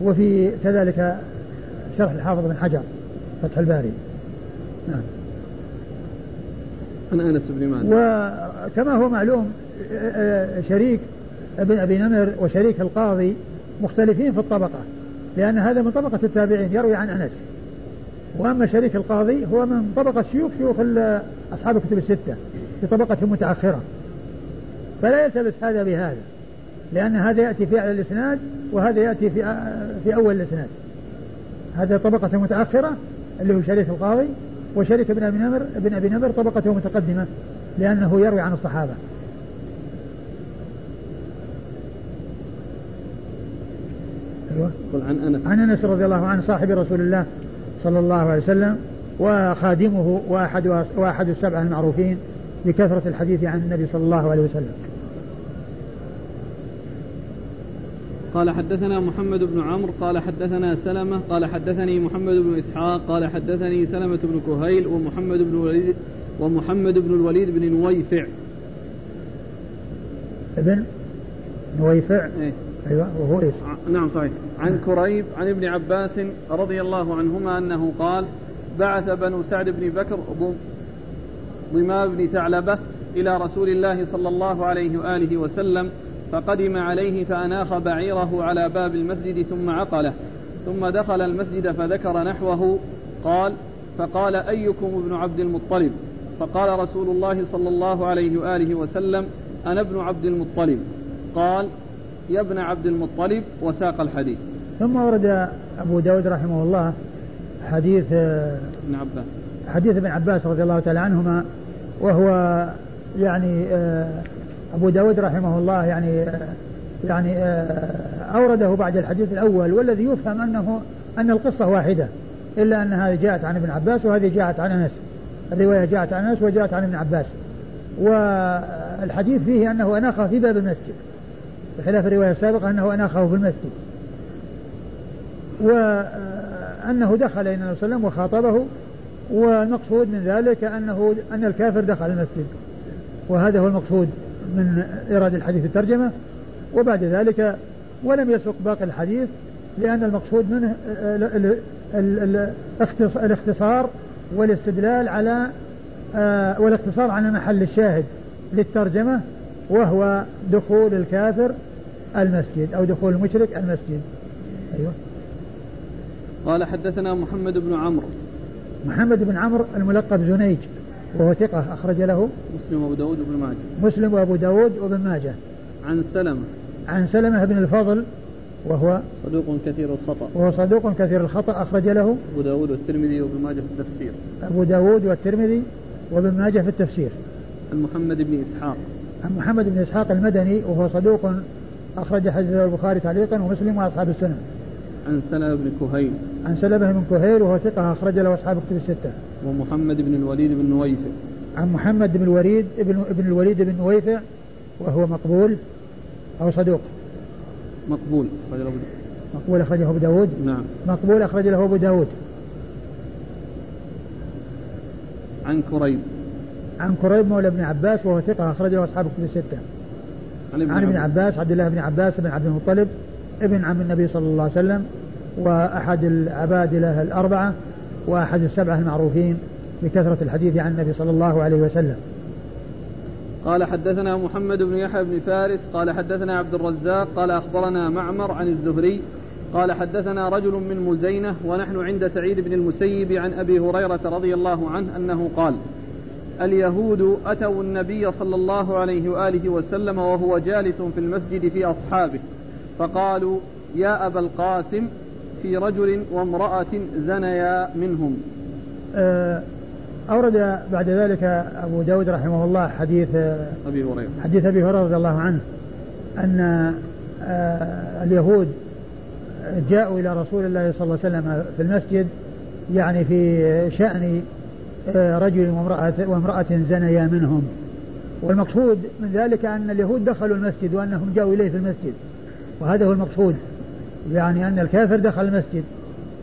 وفي كذلك شرح الحافظ بن حجر فتح الباري. نعم. عن أنس بن مالك. وكما هو معلوم شريك ابن أبي نمر وشريك القاضي مختلفين في الطبقة، لأن هذا من طبقة التابعين يروي عن أنس، وأما شريك القاضي هو من طبقة شيوخ شيوخ أصحاب الكتب الستة في طبقة متأخرة، فلا يلتبس هذا بهذا، لأن هذا يأتي في أعلى الإسناد وهذا يأتي في في أول الإسناد. هذا طبقة متأخرة اللي هو شريك القاضي، وشريك ابن أبي نمر ابن أبي نمر طبقته متقدمة لأنه يروي عن الصحابة. عن أنس. عن أنس رضي الله عنه صاحب رسول الله صلى الله عليه وسلم وخادمه وأحد, وأحد السبعة المعروفين بكثرة الحديث عن النبي صلى الله عليه وسلم. قال حدثنا محمد بن عمرو قال حدثنا سلمة قال حدثني محمد بن إسحاق قال حدثني سلمة بن كهيل ومحمد بن الوليد ومحمد بن الوليد بن نويفع ابن نويفع ايه ايوه وهو ايش نعم صحيح عن كريب عن ابن عباس رضي الله عنهما انه قال بعث بنو سعد بن بكر ضمام بن ثعلبة الى رسول الله صلى الله عليه واله وسلم فقدم عليه فأناخ بعيره على باب المسجد ثم عقله ثم دخل المسجد فذكر نحوه قال فقال أيكم ابن عبد المطلب؟ فقال رسول الله صلى الله عليه وآله وسلم أنا ابن عبد المطلب. قال يا ابن عبد المطلب، وساق الحديث. ثم ورد أبو داود رحمه الله حديث ابن عباس حديث ابن عباس رضي الله تعالى عنهما، وهو يعني أبو داود رحمه الله يعني يعني أورده بعد الحديث الأول، والذي يفهم أنه أن القصة واحدة، إلا أنها جاءت عن ابن عباس وهذه جاءت عن أنس. الرواية جاءت عن أنس وجاءت عن ابن عباس، والحديث فيه أنه أناخه في باب المسجد بخلاف الرواية السابقة أنه أناخه في المسجد، وأنه دخل إلى النبي صلى الله عليه وسلم وخاطبه، والمقصود من ذلك أنه أن الكافر دخل المسجد، وهذا هو المقصود من إيراد الحديث الترجمة. وبعد ذلك ولم يسق باقي الحديث، لأن المقصود منه الاختصار والاستدلال على والاقتصار على محل الشاهد للترجمة، وهو دخول الكافر المسجد أو دخول المشرك المسجد. أيوة. قال حدثنا محمد بن عمرو محمد بن عمرو الملقب زنيج، وهو ثقة أخرج له مسلم وأبو داود وابن ماجه مسلم وأبو داود وابن ماجه عن سلمة عن سلمة بن الفضل، وهو صدوق كثير الخطأ وهو صدوق كثير الخطأ أخرج له أبو داود والترمذي وابن ماجه في التفسير أبو داود والترمذي وابن ماجه في التفسير عن محمد بن إسحاق عن محمد بن إسحاق المدني، وهو صدوق أخرج حديثه البخاري تعليقا ومسلم وأصحاب السنة عن سلمة بن كهيل عن سلمة بن كهيل وهو ثقة أخرج له أصحاب الكتب الستة ومحمد بن الوليد بن نويفع عن محمد بن الوليد ابن ابن الوليد بن نويفع وهو مقبول أو صدوق مقبول أخرج له مقبول أخرجه أبو داود نعم مقبول أخرج له أبو داود عن كريب عن كريب مولى ابن عباس وهو ثقة أخرج له أصحاب الكتب الستة عن ابن, عن ابن عباس. عباس عبد الله بن عباس بن عبد المطلب ابن عم النبي صلى الله عليه وسلم، وأحد العبادلة الأربعة وأحد السبعة المعروفين بكثرة الحديث عن النبي صلى الله عليه وسلم. قال حدثنا محمد بن يحيى بن فارس قال حدثنا عبد الرزاق قال أخبرنا معمر عن الزهري قال حدثنا رجل من مزينة ونحن عند سعيد بن المسيب عن أبي هريرة رضي الله عنه أنه قال اليهود أتوا النبي صلى الله عليه وآله وسلم وهو جالس في المسجد في أصحابه فقالوا يا أبا القاسم في رجل وامرأة زنيا منهم. أورد بعد ذلك أبو داود رحمه الله حديث أبي هريرة حديث أبي هريرة رضي الله عنه أن اليهود جاءوا إلى رسول الله صلى الله عليه وسلم في المسجد يعني في شأن رجل وامرأة, وامرأة زنيا منهم، والمقصود من ذلك أن اليهود دخلوا المسجد وأنهم جاءوا إليه في المسجد، وهذا هو المقصود، يعني أن الكافر دخل المسجد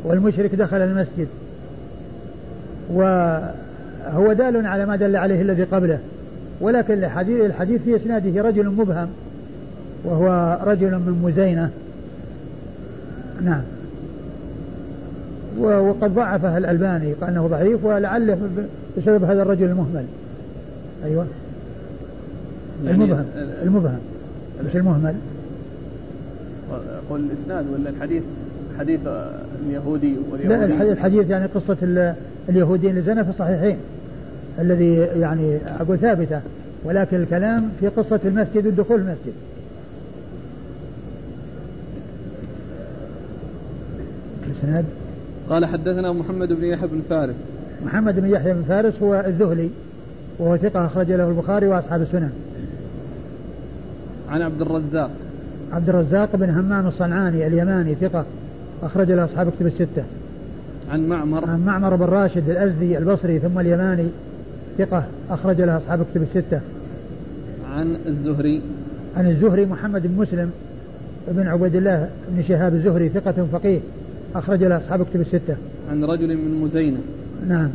والمشرك دخل المسجد، وهو دال على ما دل عليه الذي قبله. ولكن الحديث في إسناده رجل مبهم، وهو رجل من مزينة نعم. وقد ضعفه الألباني قال أنه ضعيف ولعله بسبب هذا الرجل المهمل. أيوة يعني المبهم المبهم مش المهمل. قل الإسناد ولا الحديث؟ حديث اليهودي واليهودي. لا الحديث يعني قصة اليهودي اللي زنى في الصحيحين الذي يعني أقول ثابتة، ولكن الكلام في قصة المسجد والدخول المسجد. الإسناد قال حدثنا محمد بن يحيى بن فارس. محمد بن يحيى بن فارس هو الزهري وهو ثقة أخرج له البخاري وأصحاب السنن. عن عبد الرزاق. عبد الرزاق بن همام الصنعاني اليماني ثقة أخرج له أصحاب كتب الستة. عن معمر. عن معمر بن راشد الأزدي البصري ثم اليماني ثقة أخرج له أصحاب كتب الستة. عن الزهري. عن الزهري محمد بن مسلم بن عبد الله بن شهاب الزهري ثقة فقيه أخرج له أصحاب كتب الستة. عن رجل من مزينة. نعم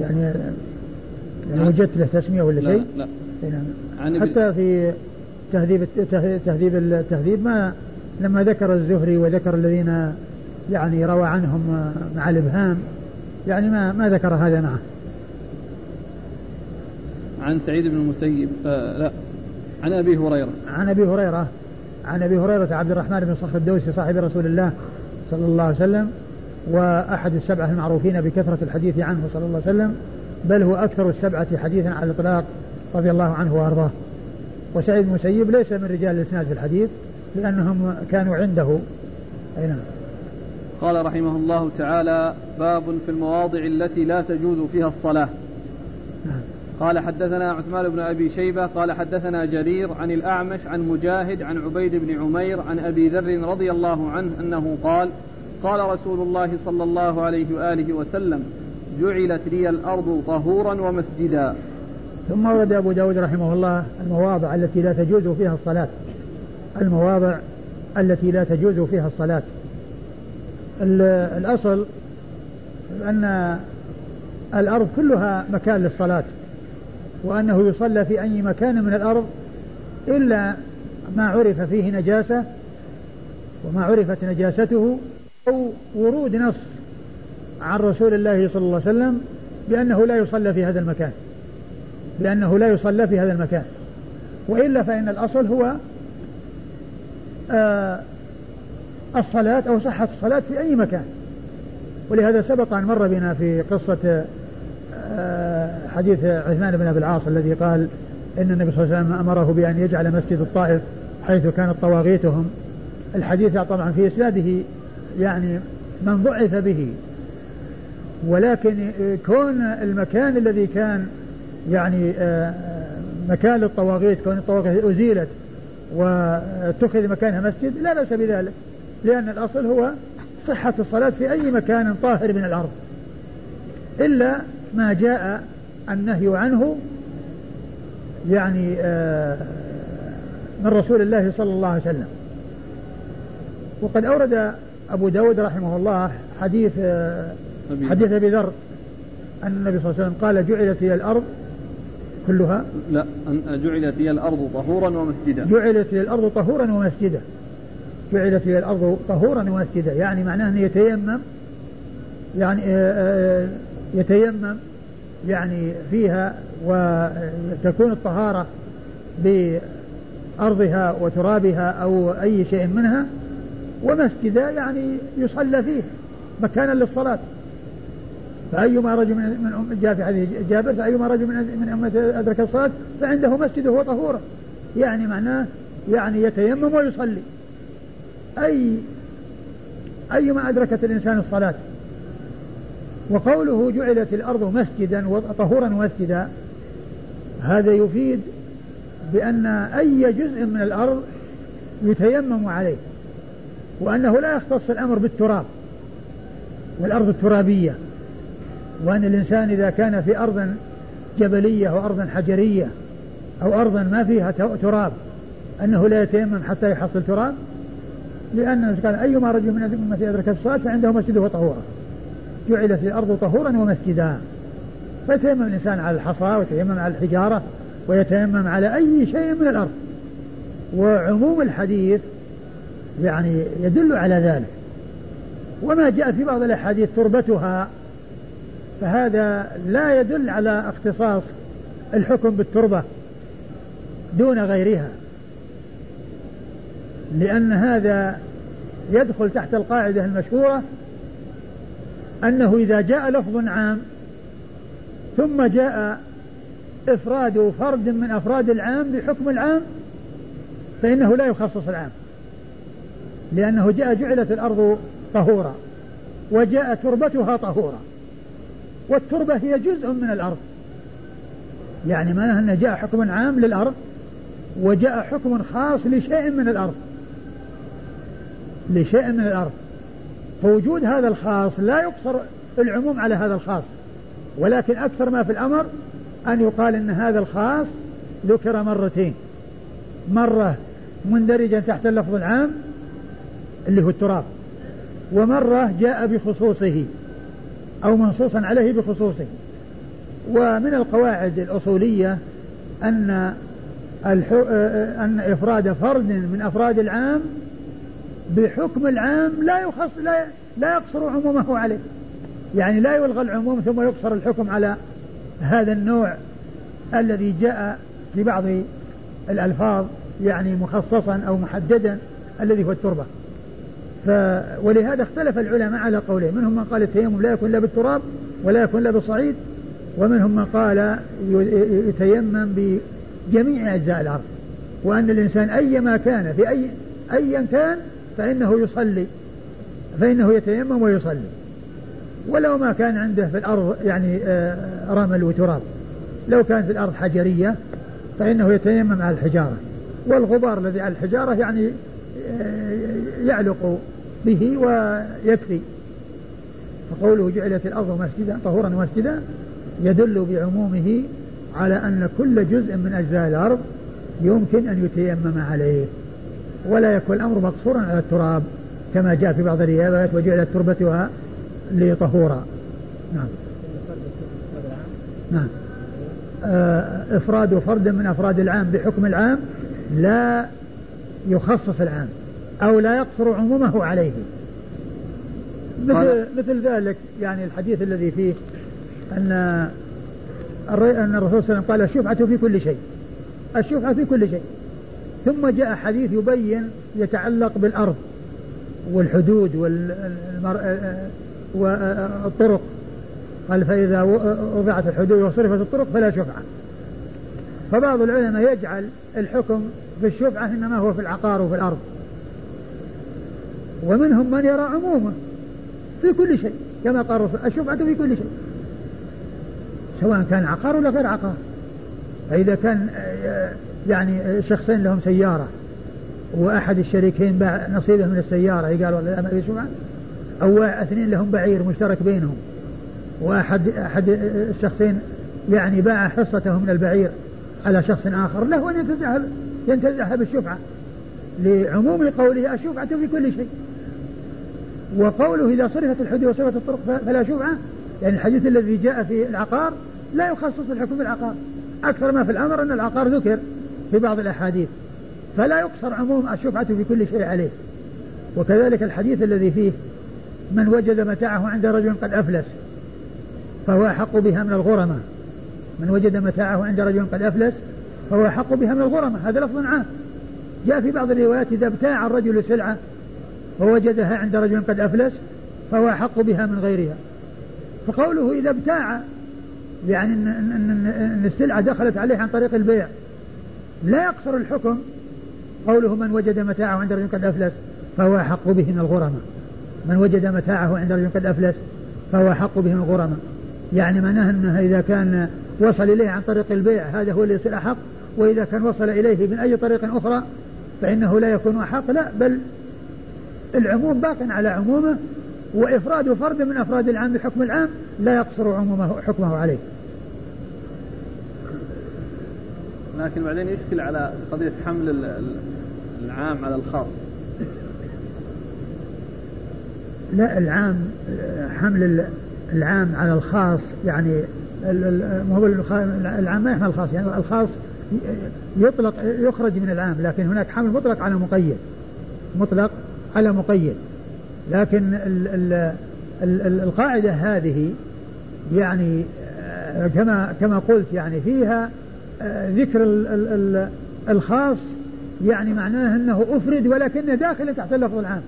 يعني وجدت له تسمية ولا شيء؟ لا لا. حتى في تهذيب تهذيب التهذيب ما لما ذكر الزهري وذكر الذين يعني روى عنهم مع الإبهام يعني ما ما ذكر هذا معه. عن سعيد بن المسيب آه لا عن أبي هريرة. عن أبي هريرة عن أبي هريرة عبد الرحمن بن صخر الدوسي صاحب رسول الله صلى الله عليه وسلم وأحد السبعة المعروفين بكثرة الحديث عنه صلى الله عليه وسلم، بل هو أكثر السبعة حديثا على الإطلاق رضي الله عنه وأرضاه. وسعيد بن المسيب ليس من رجال الإسناد في الحديث لأنهم كانوا عنده. أي نعم. قال رحمه الله تعالى باب في المواضع التي لا تجوز فيها الصلاة. قال حدثنا عثمان بن أبي شيبة قال حدثنا جرير عن الأعمش عن مجاهد عن عبيد بن عمير عن أبي ذر رضي الله عنه أنه قال قال رسول الله صلى الله عليه وآله وسلم جعلت لي الأرض طهورا ومسجدا. ثم ورد أبو داود رحمه الله المواضع التي لا تجوز فيها الصلاة. المواضع التي لا تجوز فيها الصلاة الأصل أن الأرض كلها مكان للصلاة وأنه يصلى في أي مكان من الأرض إلا ما عرف فيه نجاسة وما عرفت نجاسته أو ورود نص عن رسول الله صلى الله عليه وسلم بأنه لا يصلى في هذا المكان بأنه لا يصلى في هذا المكان وإلا فإن الأصل هو آه الصلاة أو صحة الصلاة في أي مكان. ولهذا سبق أن مر بنا في قصة آه حديث عثمان بن أبي العاص الذي قال إن النبي صلى الله عليه وسلم أمره بأن يجعل مسجد الطائف حيث كانت طواغيتهم. الحديث طبعا في إسناده يعني من ضعف به، ولكن كون المكان الذي كان يعني آه مكان الطواغيت كون الطواغيت أزيلت واتخذ مكانها مسجد لا بأس بذلك، لأن الأصل هو صحة الصلاة في أي مكان طاهر من الأرض إلا ما جاء النهي عنه يعني آه من رسول الله صلى الله عليه وسلم. وقد أورد أبو داود رحمه الله حديث آه حديث أبي ذر أن النبي صلى الله عليه وسلم قال جعلت لي الأرض كلها لا أن جعلت لي الأرض طهورا ومسجدا. جعلت لي الأرض طهورا ومسجدا. جعلت لي الأرض طهورا ومسجدا يعني معناه أن يتيمم يعني آه يتيمم يعني فيها وتكون الطهارة بأرضها وترابها أو أي شيء منها، ومسجدا يعني يصلى فيه مكانا للصلاة. فأيما رجل من جاء في حديث جابر فأيما رجل من أمة أدرك الصلاة فعنده مسجده وطهورا يعني معناه يعني يتيمم ويصلي. أي أيما أدركت الإنسان الصلاة. وقوله جعلت الأرض مسجدا وطهورا ومسجدا هذا يفيد بأن أي جزء من الأرض يتيمم عليه، وأنه لا يختص الأمر بالتراب والأرض الترابية، وأن الإنسان إذا كان في أرض جبلية أو أرض حجرية أو أرض ما فيها تراب أنه لا يتيمم حتى يحصل تراب، لأن قال أيما رجل من أمتي أدرك الصلاة فعنده مسجده وطهورا. جعلت الأرض طهورا ومسجدا فيتيمم الإنسان على الحصى ويتيمم على الحجارة ويتيمم على أي شيء من الأرض، وعموم الحديث يعني يدل على ذلك وما جاء في بعض الأحاديث تربتها، فهذا لا يدل على اختصاص الحكم بالتربة دون غيرها، لأن هذا يدخل تحت القاعدة المشهورة أنه إذا جاء لفظ عام ثم جاء إفراد فرد من أفراد العام بحكم العام فإنه لا يخصص العام، لأنه جاء جعلت الأرض طهورا وجاء تربتها طهورا، والتربة هي جزء من الأرض، يعني معناها أن جاء حكم عام للأرض وجاء حكم خاص لشيء من الأرض لشيء من الأرض فوجود هذا الخاص لا يقصر العموم على هذا الخاص، ولكن أكثر ما في الأمر أن يقال أن هذا الخاص ذكر مرتين، مرة مندرجا تحت اللفظ العام اللي هو التراب، ومرة جاء بخصوصه أو منصوصا عليه بخصوصه. ومن القواعد الأصولية أن أن إفراد فرد من أفراد العام بحكم العام لا يخص لا لا يقصر عمومه عليه، يعني لا يلغى العموم ثم يقصر الحكم على هذا النوع الذي جاء في بعض الألفاظ يعني مخصصا أو محددا الذي هو التربة. ف ولهذا اختلف العلماء على قوله، منهم من قال التيمم لا يكون لا بالتراب ولا يكون لا بالصعيد، ومنهم من قال يتيمم بجميع أجزاء الأرض، وأن الإنسان أيما كان في أي أيا كان فإنه يصلي فإنه يتيمم ويصلي ولو ما كان عنده في الأرض يعني رمل وتراب، لو كان في الأرض حجرية فإنه يتيمم على الحجارة، والغبار الذي على الحجارة يعني يعلق به ويكفي. فقوله جعلت الأرض مسجدا طهورا ومسجدا يدل بعمومه على أن كل جزء من أجزاء الأرض يمكن أن يتيمم عليه، ولا يكون الأمر مقصورا على التراب كما جاء في بعض الروايات وجعلت تربتها لطهورا. نعم. نعم. إفراد فرد من أفراد العام بحكم العام لا يخصص العام أو لا يقصر عمومه عليه، مثل, مثل ذلك يعني الحديث الذي فيه أن أن الرسول صلى الله عليه وسلم قال الشفعة في كل شيء، الشفعة في كل شيء، ثم جاء حديث يبين يتعلق بالأرض والحدود والطرق، قال فإذا وضعت الحدود وصرفت الطرق فلا شفعة. فبعض العلماء يجعل الحكم في الشفعة إنما هو في العقار وفي الأرض، ومنهم من يرى عمومه في كل شيء كما قال الشفعة في كل شيء سواء كان عقار ولا غير عقار. فإذا كان يعني شخصين لهم سيارة وأحد الشريكين باع نصيبه من السيارة يقالوا لا ما في شفعة، أو اثنين لهم بعير مشترك بينهم وأحد أحد الشخصين يعني باع حصته من البعير على شخص آخر له أن ينتزعها ينتزعها بالشفعة لعموم قوله الشفعة في كل شيء، وقوله إذا صرفت الحدود وصرفت الطرق فلا شفعة يعني الحديث الذي جاء في العقار لا يخصص الحكم بالعقار، أكثر ما في الأمر أن العقار ذكر في بعض الأحاديث فلا يقصر عموم الشفعة في كل شيء عليه. وكذلك الحديث الذي فيه من وجد متاعه عند رجل قد أفلس فهو أحق بها من الغرماء، من وجد متاعه عند رجل قد أفلس فهو أحق بها من الغرماء، هذا لفظ عام. جاء في بعض الروايات إذا ابتاع الرجل سلعة ووجدها عند رجل قد أفلس فهو أحق بها من غيرها، فقوله إذا ابتاع يعني أن السلعة دخلت عليه عن طريق البيع لا يقصر الحكم قوله من وجد متاعه عند رجل قد أفلس فهو أحق به من الغرماء، من وجد متاعه عند رجل قد أفلس فهو أحق به من الغرماء، يعني معناه أنه إذا كان وصل إليه عن طريق البيع هذا هو الذي يصير أحق، وإذا كان وصل إليه من أي طريق أخرى فإنه لا يكون أحق، لا بل العموم باق على عمومه، وإفراد فرد من أفراد العام بحكم العام لا يقصر عمومه حكمه عليه. لكن بعدين يشكل على قضية حمل العام على الخاص، لا العام حمل العام على الخاص يعني العام ما يحمل الخاص، يعني الخاص يطلق يخرج من العام، لكن هناك حمل مطلق على مقيد، مطلق على مقيد لكن ال ال ال القاعدة هذه يعني كما كما قلت يعني فيها ذكر ال ال الخاص يعني معناه أنه أفرد ولكنه داخل تحت اللفظ العام،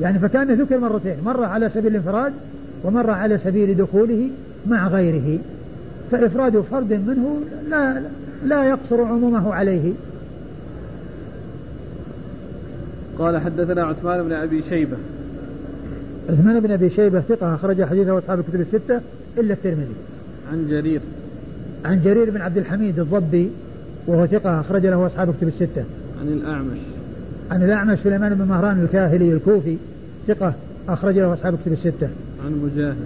يعني فكان ذكر مرتين، مرة على سبيل الانفراد ومرة على سبيل دخوله مع غيره، فإفراد فرد منه لا لا يقصر عمومه عليه. قال حدثنا عثمان بن أبي شيبة. عثمان بن أبي شيبة ثقة، أخرج حديثه أصحاب الكتب الستة إلا الترمذي. عن جرير. عن جرير بن عبد الحميد الضبي وهو ثقة، أخرج له أصحاب الكتب الستة. عن الأعمش. عن الأعمش سليمان بن مهران الكاهلي الكوفي ثقة، أخرج له أصحاب الكتب الستة. عن مجاهد.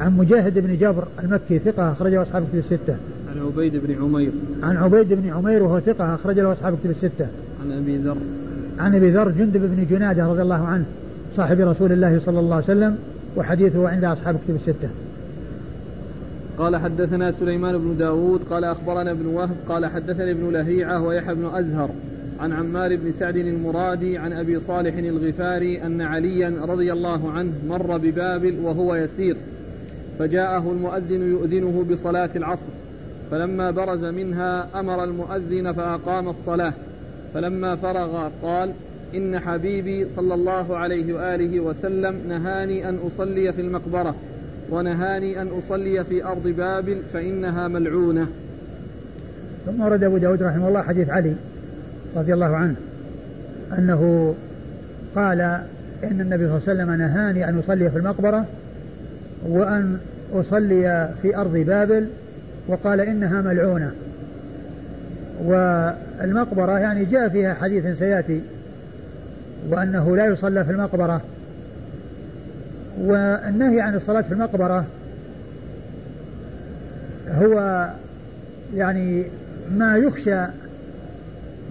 عن مجاهد بن جابر المكي ثقة، أخرج له أصحاب الكتب الستة. عن عبيد بن عمير. عن عبيد بن عمير وهو ثقة، أخرج له أصحاب الكتب الستة. عن أبي ذر. عن أبي ذر جندب بن جنادة رضي الله عنه صاحب رسول الله صلى الله عليه وسلم، وحديثه عند أصحاب الكتب الستة. قال حدثنا سليمان بن داود قال أخبرنا ابن وهب قال حدثني ابن لهيعة ويحيى بن أزهر عن عمار بن سعد المرادي عن أبي صالح الغفاري أن عليا رضي الله عنه مر ببابل وهو يسير، فجاءه المؤذن يؤذنه بصلاة العصر، فلما برز منها أمر المؤذن فأقام الصلاة، فلما فرغ قال إن حبيبي صلى الله عليه وآله وسلم نهاني أن أصلي في المقبرة ونهاني أن أصلي في أرض بابل فإنها ملعونة. ثم ورد أبو داود رحمه الله حديث علي رضي الله عنه أنه قال إن النبي صلى الله عليه وسلم نهاني أن أصلي في المقبرة وأن أصلي في أرض بابل، وقال إنها ملعونة. والمقبرة يعني جاء فيها حديث سيأتي، وأنه لا يصلى في المقبرة، والنهي عن الصلاة في المقبرة هو يعني ما يخشى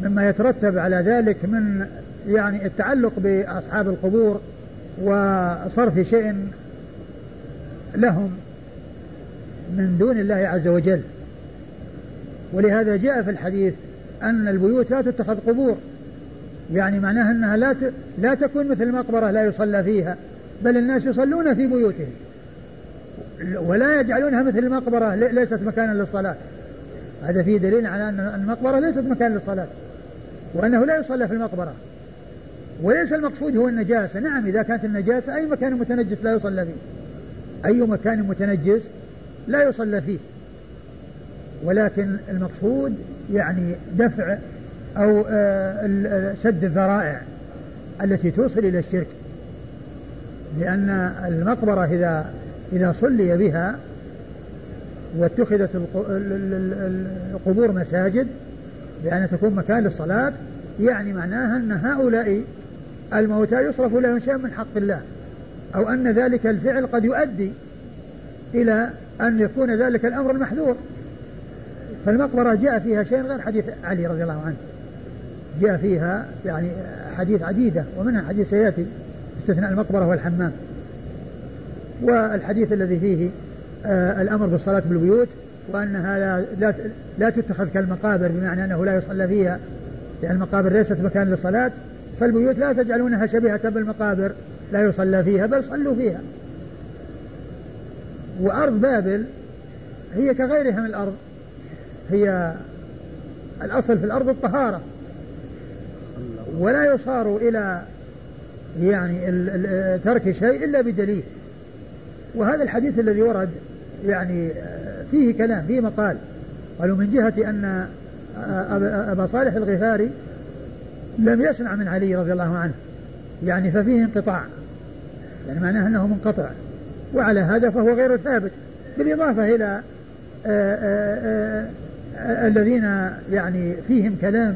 مما يترتب على ذلك من يعني التعلق بأصحاب القبور وصرف شيء لهم من دون الله عز وجل، ولهذا جاء في الحديث أن البيوت لا تتخذ قبور، يعني معناها أنها لا لا تكون مثل المقبرة لا يصلى فيها، بل الناس يصلون في بيوتهم ولا يجعلونها مثل المقبرة ليست مكانا للصلاة. هذا فيه دليل على أن المقبرة ليست مكان للصلاة، وأنه لا يصلى في المقبرة. وليس المقصود هو النجاسة، نعم إذا كانت النجاسة أي مكان متنجس لا يصلى فيه، أي مكان متنجس لا يصلى فيه، ولكن المقصود يعني دفع أو سد الذرائع التي توصل إلى الشرك، لأن المقبرة إذا إذا صلي بها واتخذت القبور مساجد لأن تكون مكان للصلاة، يعني معناها أن هؤلاء الموتى يصرف لهم شيء من حق الله، أو أن ذلك الفعل قد يؤدي إلى أن يكون ذلك الأمر المحذور. فالمقبرة جاء فيها شيء غير حديث علي رضي الله عنه، جاء فيها يعني حديث عديدة ومنها حديث سيأتي باستثناء المقبرة والحمام، والحديث الذي فيه آه الأمر بالصلاة بالبيوت وأنها لا, لا, لا تتخذ كالمقابر، بمعنى أنه لا يصلى فيها لأن المقابر ليست مكان للصلاة، فالبيوت لا تجعلونها شبيهة بالمقابر لا يصلى فيها بل صلوا فيها. وأرض بابل هي كغيرها من الأرض، هي الأصل في الأرض الطهارة، ولا يصار إلى يعني ترك شيء إلا بدليل. وهذا الحديث الذي ورد يعني فيه كلام، فيه مقال، قالوا من جهة أن أبا صالح الغفاري لم يسمع من علي رضي الله عنه، يعني ففيه انقطاع، يعني معناه أنه منقطع، وعلى هذا فهو غير ثابت، بالإضافة إلى الذين يعني فيهم كلام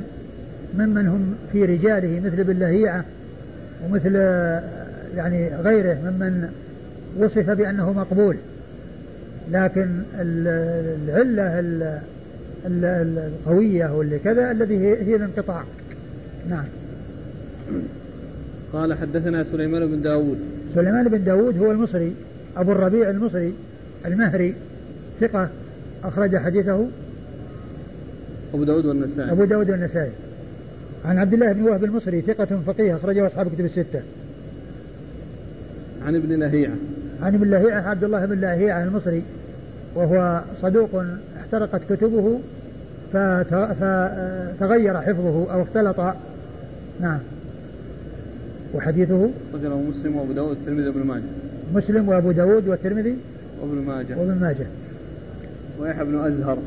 ممن هم في رجاله مثل بن لهيعة ومثل يعني غيره ممن وصف بأنه مقبول، لكن العلة القوية واللي كذا الذي هي الانقطاع. نعم. قال حدثنا سليمان بن داود. سليمان بن داود هو المصري أبو الربيع المصري المهري ثقة، أخرج حديثه أبو داود والنسائي. أبو داود والنسائي. عن عبد الله بن وهب المصري ثقة فقيه، أخرجه أصحاب كتب الستة. عن ابن لهيعة. عن ابن لهيعة عبد الله بن لهيعة المصري وهو صدوق احترقت كتبه فتغير حفظه أو اختلط. نعم. وحديثه أخرجه مسلم وأبو داود والترمذي وابن ماجه. مسلم وأبو داود والترمذي وابن ماجه. وابن ماجه. ويحيى بن أزهر.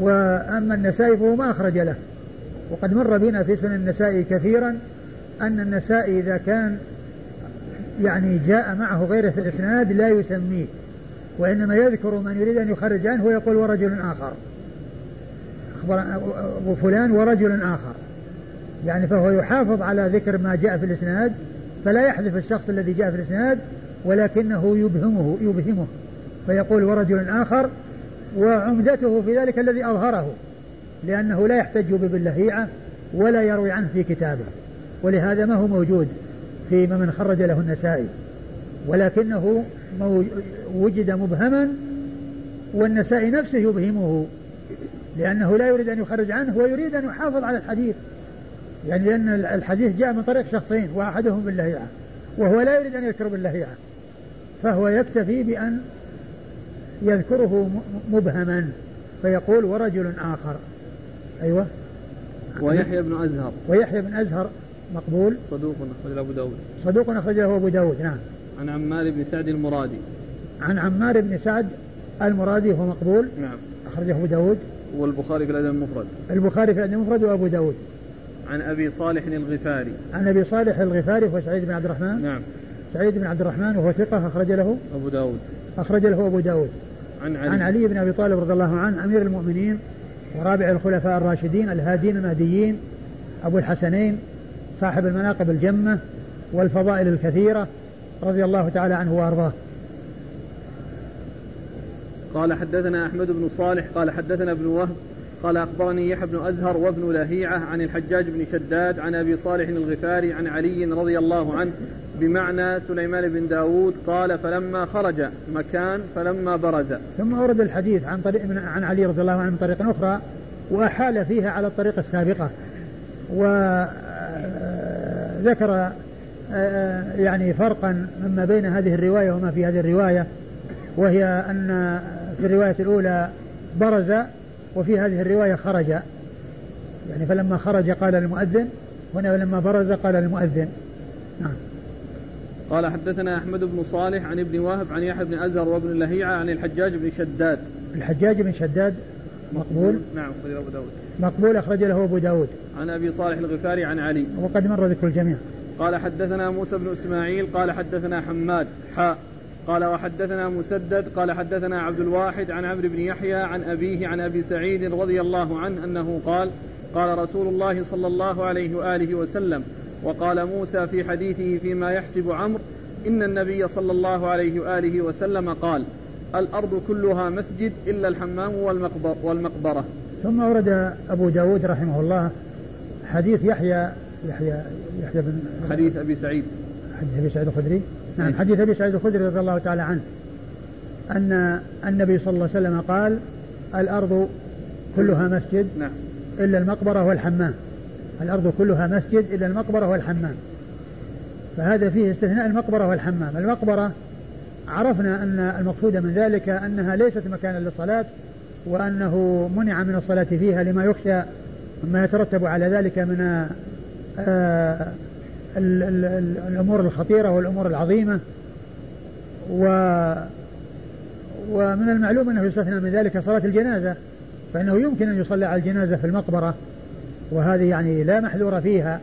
وأما النسائي فهو ما أخرج له. وقد مر بنا في سنن النسائي كثيرا أن النسائي إذا كان يعني جاء معه غيره في الإسناد لا يسميه، وإنما يذكر من يريد أن يخرج عنه ويقول ورجل آخر، وفلان ورجل آخر، يعني فهو يحافظ على ذكر ما جاء في الإسناد، فلا يحذف الشخص الذي جاء في الإسناد ولكنه يبهمه يبهمه فيقول ورجل آخر. وعمدته في ذلك الذي أظهره، لأنه لا يحتج باللهيعة ولا يروي عنه في كتابه، ولهذا ما هو موجود في من خرج له النسائي، ولكنه وجد مبهما والنسائي نفسه يبهمه لأنه لا يريد أن يخرج عنه ويريد أن يحافظ على الحديث، يعني لأن الحديث جاء من طريق شخصين وأحدهم باللهيعة وهو لا يريد أن يذكر باللهيعة، فهو يكتفي بأن يذكره مبهما فيقول ورجل آخر. أيوة. ويحيى بن أزهر. ويحيى بن أزهر مقبول صدوق أخرجه أبو داود. صدوق أخرجه أبو داود. نعم. عن عمار بن سعد المرادي. عن عمار بن سعد المرادي هو مقبول. نعم. أخرجه أبو داود. والبخاري في الأدب المفرد. البخاري في الأدب المفرد وأبو داود. عن أبي صالح الغفاري. عن أبي صالح الغفاري هو سعيد بن عبد الرحمن. نعم. سعيد بن عبد الرحمن وهو ثقة أخرج له أبو داود. أخرج له أبو داود. عن علي. عن علي بن أبي طالب رضي الله عنه أمير المؤمنين ورابع الخلفاء الراشدين الهادين المهديين أبو الحسنين صاحب المناقب الجمة والفضائل الكثيرة رضي الله تعالى عنه وأرضاه. قال حدثنا أحمد بن صالح قال حدثنا ابن وهب قال أخبرني يحيى بن أزهر وابن لهيعة عن الحجاج بن شداد عن أبي صالح الغفاري عن علي رضي الله عنه بمعنى سليمان بن داود قال فلما خرج مكان فلما برز. ثم أورد الحديث عن طريق عن علي رضي الله عنه من طريق أخرى وأحال فيها على الطريقة السابقة وذكر يعني فرقا مما بين هذه الرواية وما في هذه الرواية، وهي أن في الرواية الأولى برز وفي هذه الرواية خرج، يعني فلما خرج قال المؤذن، هنا لما برز قال المؤذن. نعم. قال حدثنا أحمد بن صالح عن ابن وهب عن يحيى بن أزهر وابن لهيعة عن الحجاج بن شداد. الحجاج بن شداد مقبول. نعم. أخرجه أبو داود. مقبول أخرج له أبو داود. عن أبي صالح الغفاري عن علي وقد مر ذكر الجميع. قال حدثنا موسى بن إسماعيل قال حدثنا حماد حاء قال وحدثنا مسدد قال حدثنا عبد الواحد عن عمرو بن يحيى عن أبيه عن أبي سعيد رضي الله عنه أنه قال قال رسول الله صلى الله عليه وآله وسلم وقال موسى في حديثه فيما يحسب عمرو إن النبي صلى الله عليه وآله وسلم قال الأرض كلها مسجد إلا الحمام والمقبر والمقبرة. ثم أورد أبو داود رحمه الله حديث يحيى يحيى يحيى بن حديث أبي سعيد حديث أبي سعيد الخدري. نعم. حديث أبي سعيد الخدري رضي الله تعالى عنه أن النبي صلى الله عليه وسلم قال الأرض كلها مسجد. نعم. إلا المقبرة والحمام. الأرض كلها مسجد إلا المقبرة والحمام. فهذا فيه استثناء المقبرة والحمام. المقبرة عرفنا أن المقصود من ذلك أنها ليست مكانا للصلاة، وأنه منع من الصلاة فيها لما يخشى ما يترتب على ذلك من آه الأمور الخطيرة والأمور العظيمة، و... ومن المعلوم أنه يستثنى من ذلك صلاة الجنازة، فإنه يمكن أن يصلى على الجنازة في المقبرة، وهذه يعني لا محذور فيها،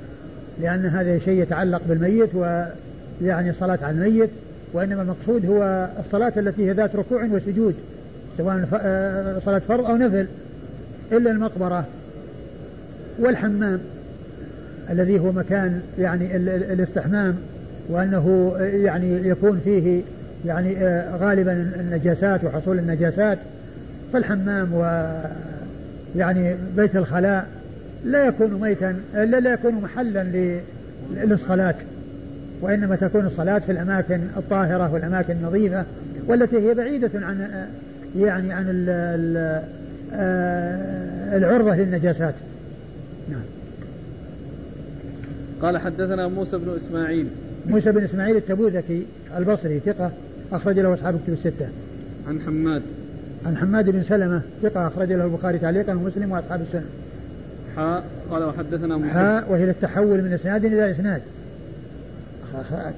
لأن هذا شيء يتعلق بالميت ويعني الصلاة على الميت، وإنما المقصود هو الصلاة التي هي ذات ركوع وسجود سواء صلاة فرض أو نفل. إلا المقبرة والحمام الذي هو مكان يعني الاستحمام، وأنه يعني يكون فيه يعني غالبا النجاسات وحصول النجاسات، فالحمام ويعني بيت الخلاء لا يكون ميتا لا, لا يكون محلا للصلاة، وإنما تكون الصلاة في الأماكن الطاهرة والأماكن النظيفة والتي هي بعيدة عن يعني عن العرضة للنجاسات. نعم. قال حدثنا موسى بن إسماعيل موسى بن اسماعيل التبوذكي البصري ثقة أخرج له أصحاب الكتب الستة. عن حماد عن حماد بن سلمة ثقة أخرج له البخاري تعليقا ومسلم وأصحاب السنة. حاء قال وحدثنا مسلم حاء وهي للتحول من إسناد إلى إسناد.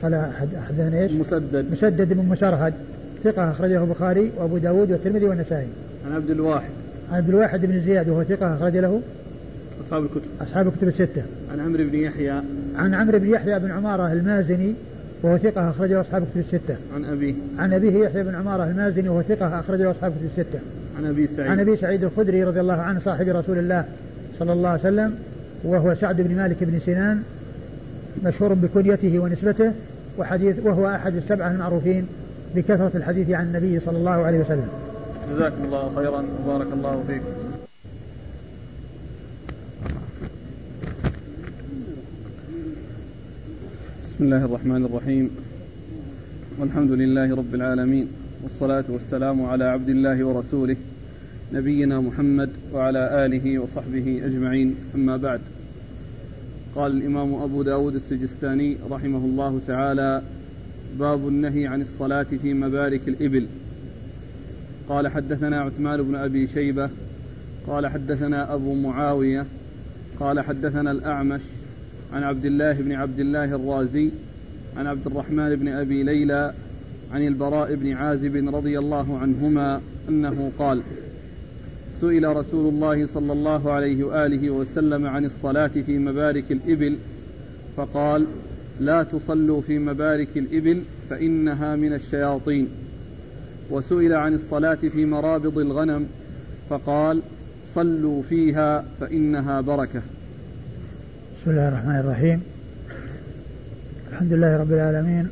قال حدثنا إيش؟ مسدد مسدد بن مشرهد ثقة أخرج له البخاري وأبو داود والترمذي والنسائي. عن عبد الواحد عن عبد الواحد بن زياد وهو ثقة أخرج له أصحاب الكتب أصحاب الكتب الستة. عن عمرو بن يحيى عن عمرو بن يحيى بن عمارة المازني وهو ثقة أخرجه أصحاب الكتب الستة. عن أبيه عن أبيه يحيى بن عمارة المازني وهو ثقة أخرجه أصحاب الكتب الستة. عن أبي سعيد عن أبي سعيد الخدري رضي الله عنه صاحب رسول الله صلى الله عليه وسلم وهو سعد بن مالك بن سنان مشهور بكنيته ونسبته وحديث وهو أحد السبعة المعروفين بكثرة الحديث عن النبي صلى الله عليه وسلم. جزاكم الله خيرا وبارك الله فيك. بسم الله الرحمن الرحيم والحمد لله رب العالمين والصلاة والسلام على عبد الله ورسوله نبينا محمد وعلى آله وصحبه أجمعين أما بعد. قال الإمام أبو داود السجستاني رحمه الله تعالى باب النهي عن الصلاة في مبارك الإبل. قال حدثنا عثمان بن أبي شيبة قال حدثنا أبو معاوية قال حدثنا الأعمش عن عبد الله بن عبد الله الرازي عن عبد الرحمن بن أبي ليلى عن البراء بن عازب رضي الله عنهما أنه قال سئل رسول الله صلى الله عليه وآله وسلم عن الصلاة في مبارك الإبل فقال لا تصلوا في مبارك الإبل فإنها من الشياطين. وسئل عن الصلاة في مرابض الغنم فقال صلوا فيها فإنها بركة. بسم الله الرحمن الرحيم الحمد لله رب العالمين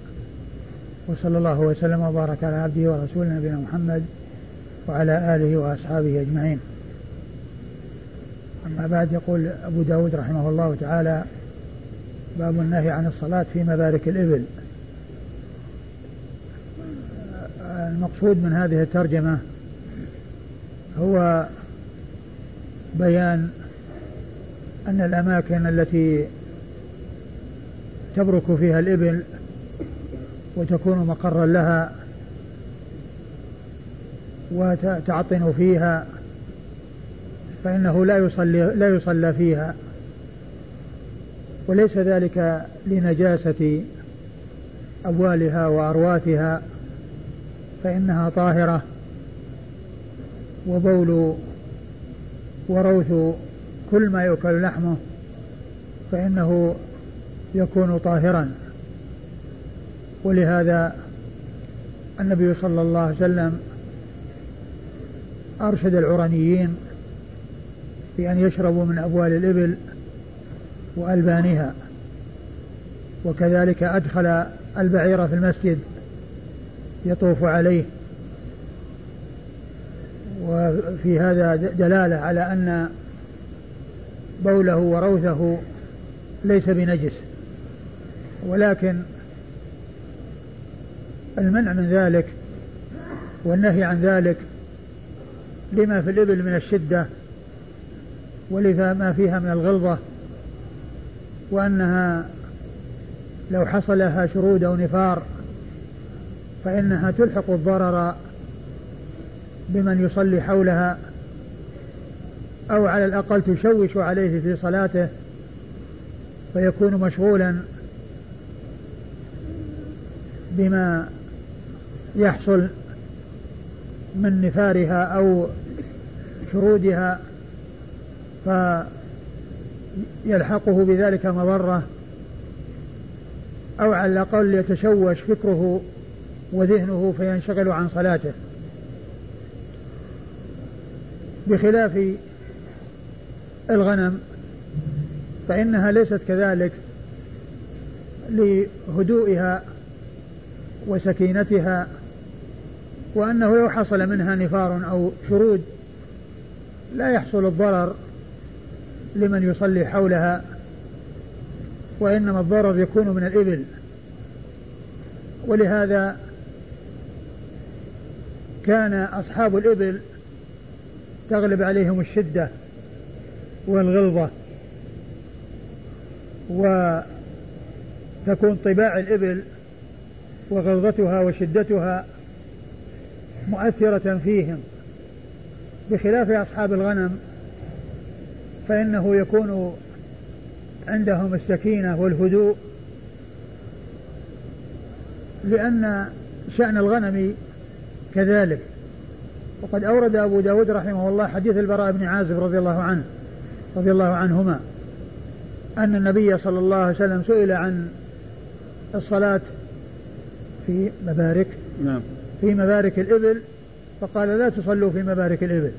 وصلى الله وسلم وبارك على عبده ورسوله نبينا محمد وعلى آله وأصحابه أجمعين. أما بعد يقول أبو داود رحمه الله تعالى باب النهي عن الصلاة في مبارك الإبل. المقصود من هذه الترجمة هو بيان أن الأماكن التي تبرك فيها الإبل وتكون مقرا لها وتعطن فيها فإنه لا يصلي, لا يصلى فيها وليس ذلك لنجاسة أبوالها وأرواثها فإنها طاهرة وبول وروث كل ما يؤكل لحمه فإنه يكون طاهرا. ولهذا النبي صلى الله عليه وسلم أرشد العرنيين بأن يشربوا من أبوال الإبل وألبانها وكذلك أدخل البعير في المسجد يطوف عليه. وفي هذا دلالة على أن بوله وروثه ليس بنجس ولكن المنع من ذلك والنهي عن ذلك لما في الإبل من الشدة ولما فيها من الغلظة وأنها لو حصلها شرود أو نفار فإنها تلحق الضرر بمن يصلي حولها أو على الأقل تشوش عليه في صلاته فيكون مشغولا بما يحصل من نفارها أو شرودها فيلحقه بذلك مضرة أو على الأقل يتشوش فكره وذهنه فينشغل عن صلاته بخلاف الغنم فإنها ليست كذلك لهدوئها وسكينتها وأنه لو حصل منها نفار أو شرود لا يحصل الضرر لمن يصلي حولها وإنما الضرر يكون من الإبل. ولهذا كان أصحاب الإبل تغلب عليهم الشدة والغلظة تكون طباع الإبل وغلظتها وشدتها مؤثرة فيهم، بخلاف أصحاب الغنم فإنه يكون عندهم السكينة والهدوء، لأن شأن الغنم كذلك. وقد أورد أبو داود رحمه الله حديث البراء بن عازب رضي الله عنه رضي الله عنهما أن النبي صلى الله عليه وسلم سئل عن الصلاة في مبارك نعم. في مبارك الإبل، فقال: لا تصلوا في مبارك الإبل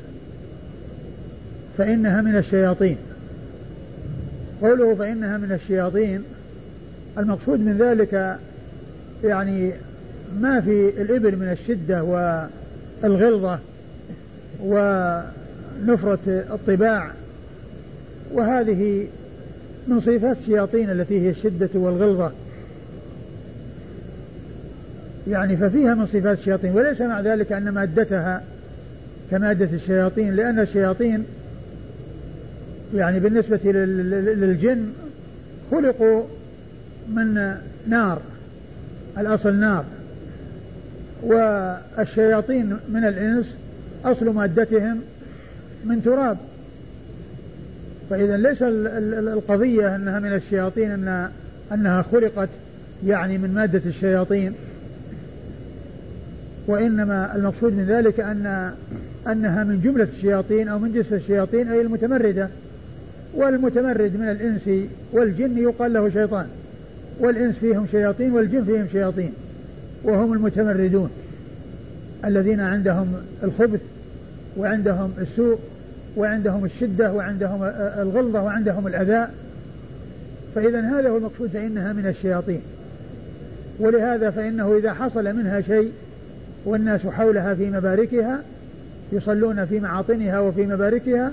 فإنها من الشياطين. قوله فإنها من الشياطين، المقصود من ذلك يعني ما في الإبل من الشدة والغلظة ونفرة الطباع، وهذه من صفات الشياطين التي هي الشدة والغلظة، يعني ففيها من صفات الشياطين. وليس مع ذلك أن مادتها كمادة الشياطين، لأن الشياطين يعني بالنسبة للجن خلقوا من نار، الأصل نار، والشياطين من الإنس أصل مادتهم من تراب. فإذا ليس القضية أنها من الشياطين أن أنها خلقت يعني من مادة الشياطين، وإنما المقصود من ذلك أن أنها من جملة الشياطين أو من جنس الشياطين، أي المتمردة. والمتمرد من الإنس والجن يقال له شيطان، والإنس فيهم شياطين والجن فيهم شياطين، وهم المتمردون الذين عندهم الخبث وعندهم السوء وعندهم الشدة وعندهم الغلظة وعندهم الأذى. فإذا هذا هو المقصود، فإنها من الشياطين. ولهذا فإنه إذا حصل منها شيء والناس حولها في مباركها يصلون في معاطنها وفي مباركها،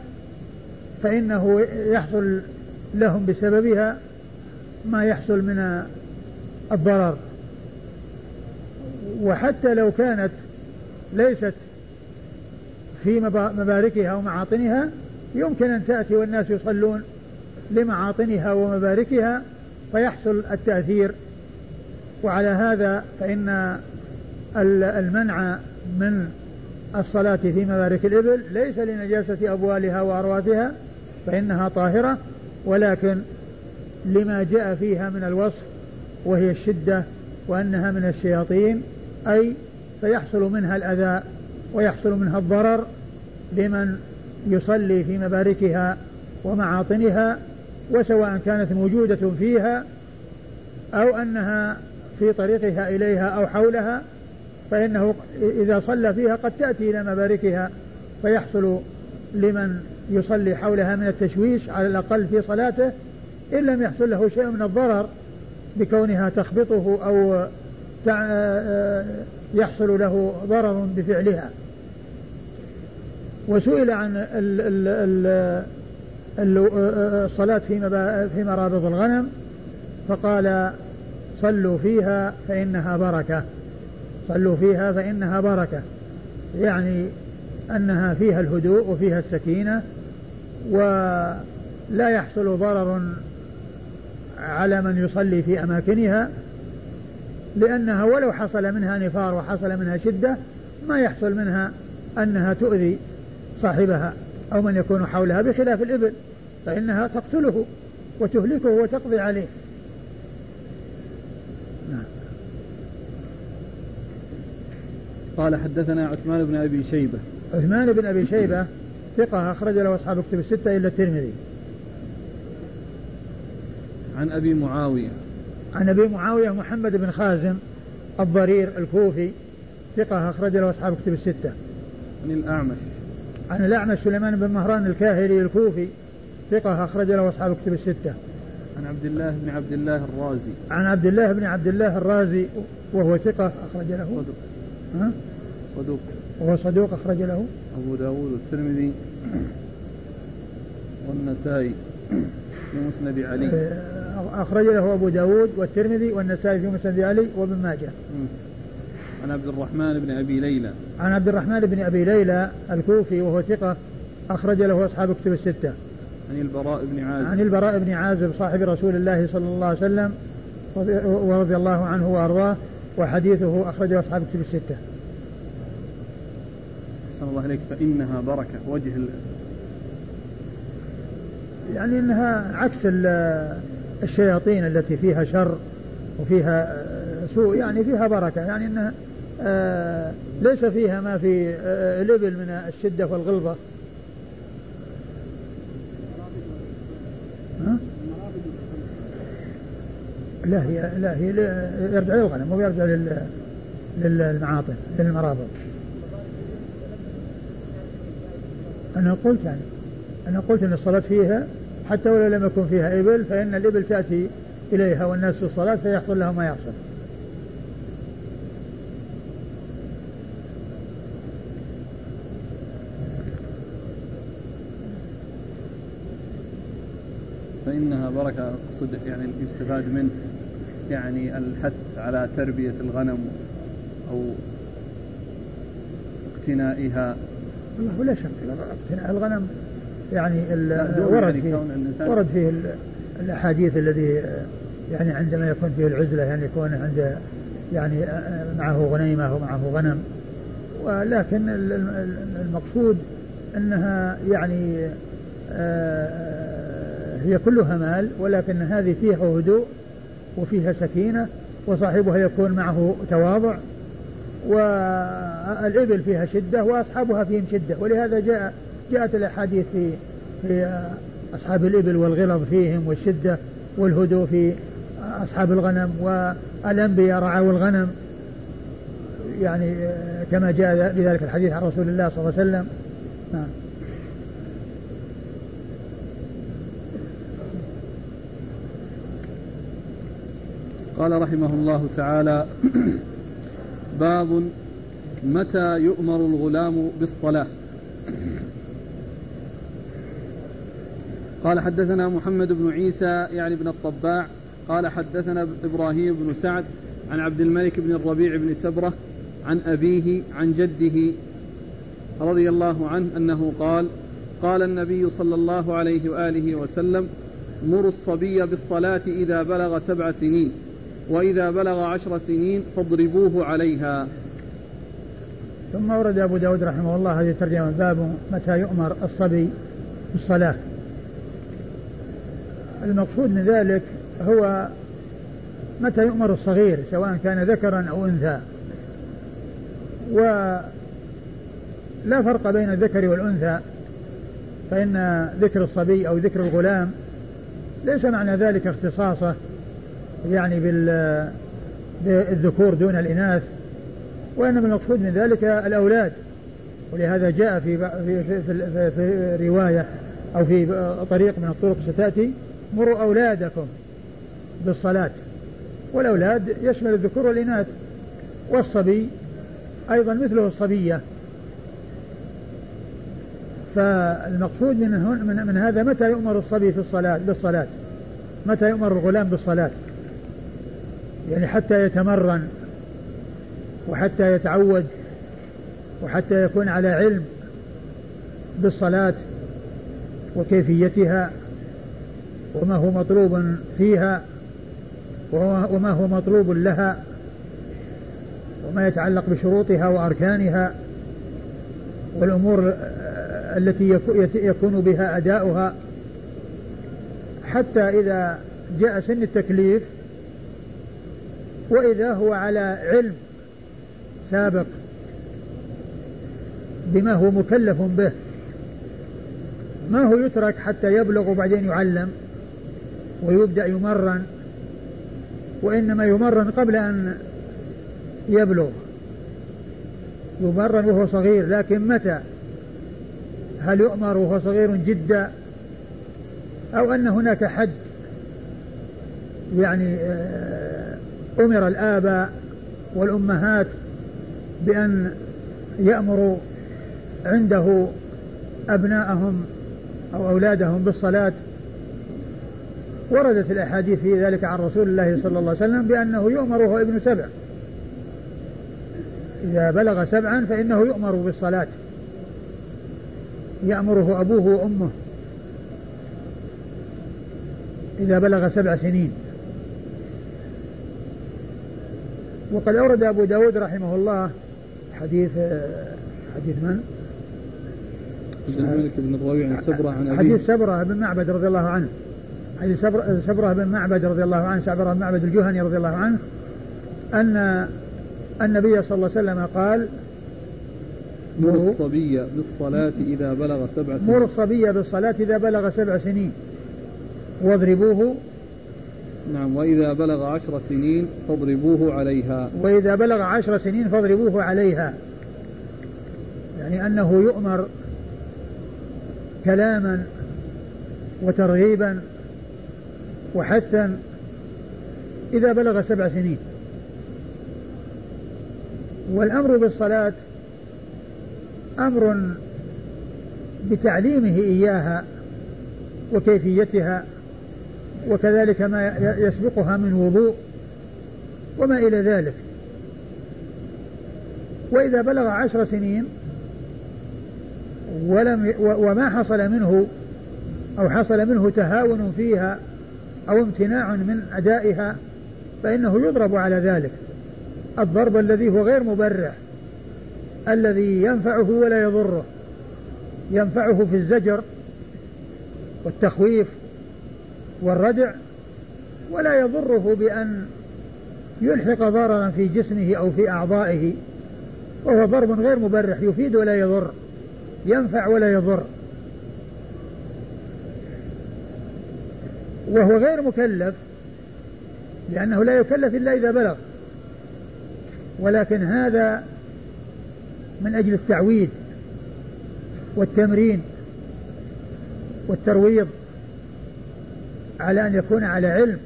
فإنه يحصل لهم بسببها ما يحصل من الضرر. وحتى لو كانت ليست في مباركها ومعاطنها يمكن أن تأتي والناس يصلون لمعاطنها ومباركها فيحصل التأثير. وعلى هذا فإن المنع من الصلاة في مبارك الإبل ليس لنجاسة أبوالها وأرواثها فإنها طاهرة، ولكن لما جاء فيها من الوصف وهي الشدة وأنها من الشياطين، أي فيحصل منها الأذى ويحصل منها الضرر لمن يصلي في مباركها ومعاطنها، وسواء كانت موجودة فيها أو أنها في طريقها إليها أو حولها، فإنه إذا صلى فيها قد تأتي إلى مباركها فيحصل لمن يصلي حولها من التشويش على الأقل في صلاته، إن لم يحصل له شيء من الضرر بكونها تخبطه أو يحصل له ضرر بفعلها. وسئل عن الصلاة في مرابض الغنم فقال: صلوا فيها فإنها بركة، صلوا فيها فإنها بركة، يعني أنها فيها الهدوء وفيها السكينة ولا يحصل ضرر على من يصلي في أماكنها، لأنها ولو حصل منها نفار وحصل منها شدة ما يحصل منها أنها تؤذي صاحبها أو من يكون حولها، بخلاف الإبل فإنها تقتله وتهلكه وتقضي عليه. قال: حدثنا عثمان بن أبي شيبة. عثمان بن أبي شيبة ثقة، أخرج له أصحاب كتب الستة إلا الترمذي. عن أبي معاوية. عن أبي معاوية محمد بن خازم الضرير الكوفي ثقة، أخرج له أصحاب كتب الستة. عن الأعمش. عن الأعمش سليمان بن مهران الكاهلي الكوفي ثقة، أخرج له أصحاب كتب الستة. عن عبد الله بن عبد الله الرازي. عن عبد الله بن عبد الله الرازي وهو ثقة، أخرج له صدوق. ها؟ صدوق. وهو صدوق، أخرج له أبو داود والترمذي والنسائي في مسند علي. أخرج له أبو داود والترمذي والنسائي في مسند علي وابن ماجه. عن عبد الرحمن بن أبي ليلى. عن عبد الرحمن بن أبي ليلى الكوفي وهو ثقة، أخرج له أصحاب كتب الستة. عن البراء بن عازب. عن البراء بن عازب صاحب رسول الله صلى الله عليه وسلم ورضي الله عنه وأرضاه, وحديثه أخرجه أصحاب الكتب الستة. أحسن الله عليك. فإنها بركة وجه الله, يعني إنها عكس الشياطين التي فيها شر وفيها سوء, يعني فيها بركة, يعني إنها ليس فيها ما في الإبل من الشدة والغلظة. لا هي, لا هي يرجع للغنم ويرجع للمعاطف للمرابط. أنا قلت يعني أنا قلت أن الصلاة فيها حتى ولو لم يكن فيها إبل, فإن الإبل تأتي إليها والناس في الصلاة فيحصل لها ما يحصل. فإنها بركة صدق, يعني يستفاد منه يعني الحث على تربية الغنم أو اقتنائها. والله لا شك اقتناء الغنم, يعني ورد فيه, ورد فيه الأحاديث الذي يعني عندما يكون فيه العزلة, يعني يكون عنده يعني معه غنيمة ومعه غنم, ولكن المقصود أنها يعني هي كلها مال, ولكن هذه فيها هدوء وفيها سكينة, وصاحبها يكون معه تواضع, والإبل فيها شدة وأصحابها فيهم شدة, ولهذا جاء جاءت الأحاديث في, في أصحاب الإبل والغلظ فيهم والشدة, والهدوء في أصحاب الغنم, والأنبياء رعوا الغنم, يعني كما جاء بذلك الحديث عن رسول الله صلى الله عليه وسلم. نعم. قال رحمه الله تعالى: باب متى يؤمر الغلام بالصلاة. قال: حدثنا محمد بن عيسى يعني بن الطباع قال حدثنا إبراهيم بن سعد عن عبد الملك بن الربيع بن سبرة عن أبيه عن جده رضي الله عنه أنه قال: قال النبي صلى الله عليه وآله وسلم: مروا الصبي بالصلاة إذا بلغ سبع سنين, وإذا بلغ عشر سنين فاضربوه عليها. ثم ورد أبو داود رحمه الله هذه الترجمة: باب متى يؤمر الصبي بالصلاة. المقصود من ذلك هو متى يؤمر الصغير سواء كان ذكرا أو أنثى, ولا فرق بين الذكر والأنثى, فإن ذكر الصبي أو ذكر الغلام ليس معنى ذلك اختصاصه يعني بالذكور دون الإناث, وإنما المقصود من ذلك الأولاد, ولهذا جاء في, في, في, في, في رواية أو في طريق من الطرق ستأتي: مروا أولادكم بالصلاة. والأولاد يشمل الذكور والإناث, والصبي أيضا مثله الصبية. فالمقصود من, من, من هذا متى يؤمر الصبي في الصلاة بالصلاة, متى يؤمر الغلام بالصلاة, يعني حتى يتمرن وحتى يتعود وحتى يكون على علم بالصلاة وكيفيتها وما هو مطلوب فيها وما هو مطلوب لها وما يتعلق بشروطها وأركانها والأمور التي يكون بها أداؤها, حتى إذا جاء سن التكليف وإذا هو على علم سابق بما هو مكلف به, ما هو يترك حتى يبلغ وبعدين يعلم ويبدأ يمرن, وإنما يمرن قبل أن يبلغ, يمرن وهو صغير. لكن متى؟ هل يؤمر وهو صغير جدا, أو أن هناك حد يعني أمر الآباء والأمهات بأن يأمروا عنده أبناءهم أو أولادهم بالصلاة؟ وردت الأحاديث في ذلك عن رسول الله صلى الله عليه وسلم بأنه يؤمر وهو ابن سبع, إذا بلغ سبعا فإنه يؤمر بالصلاة, يأمره أبوه وأمه إذا بلغ سبع سنين. وقد أورد أبو داود رحمه الله حديث حديث من؟ عبد الملك بن الربيع بن سبرة عن أبيه، حديث سبرة بن معبد رضي الله عنه، حديث سبرة بن معبد رضي الله عنه، سبرة بن معبد الجهني رضي الله عنه، أن النبي صلى الله عليه وسلم قال: مر الصبي بالصلاة إذا بلغ سبع سنين، مر الصبي بالصلاة إذا بلغ سبع سنين واضربوه، نعم، وإذا بلغ عشر سنين فاضربوه عليها، وإذا بلغ عشر سنين فاضربوه عليها، يعني أنه يؤمر كلاما وترغيبا وحثا إذا بلغ سبع سنين. والأمر بالصلاة أمر بتعليمه إياها وكيفيتها، وكذلك ما يسبقها من وضوء وما إلى ذلك. وإذا بلغ عشر سنين ولم وما حصل منه أو حصل منه تهاون فيها أو امتناع من أدائها فإنه يضرب على ذلك الضرب الذي هو غير مبرح، الذي ينفعه ولا يضره، ينفعه في الزجر والتخويف والردع، ولا يضره بأن يلحق ضررا في جسمه أو في أعضائه، وهو ضرب غير مبرح يفيد ولا يضر، ينفع ولا يضر، وهو غير مكلف لأنه لا يكلف إلا إذا بلغ، ولكن هذا من أجل التعويد والتمرين والترويض على أن يكون على علم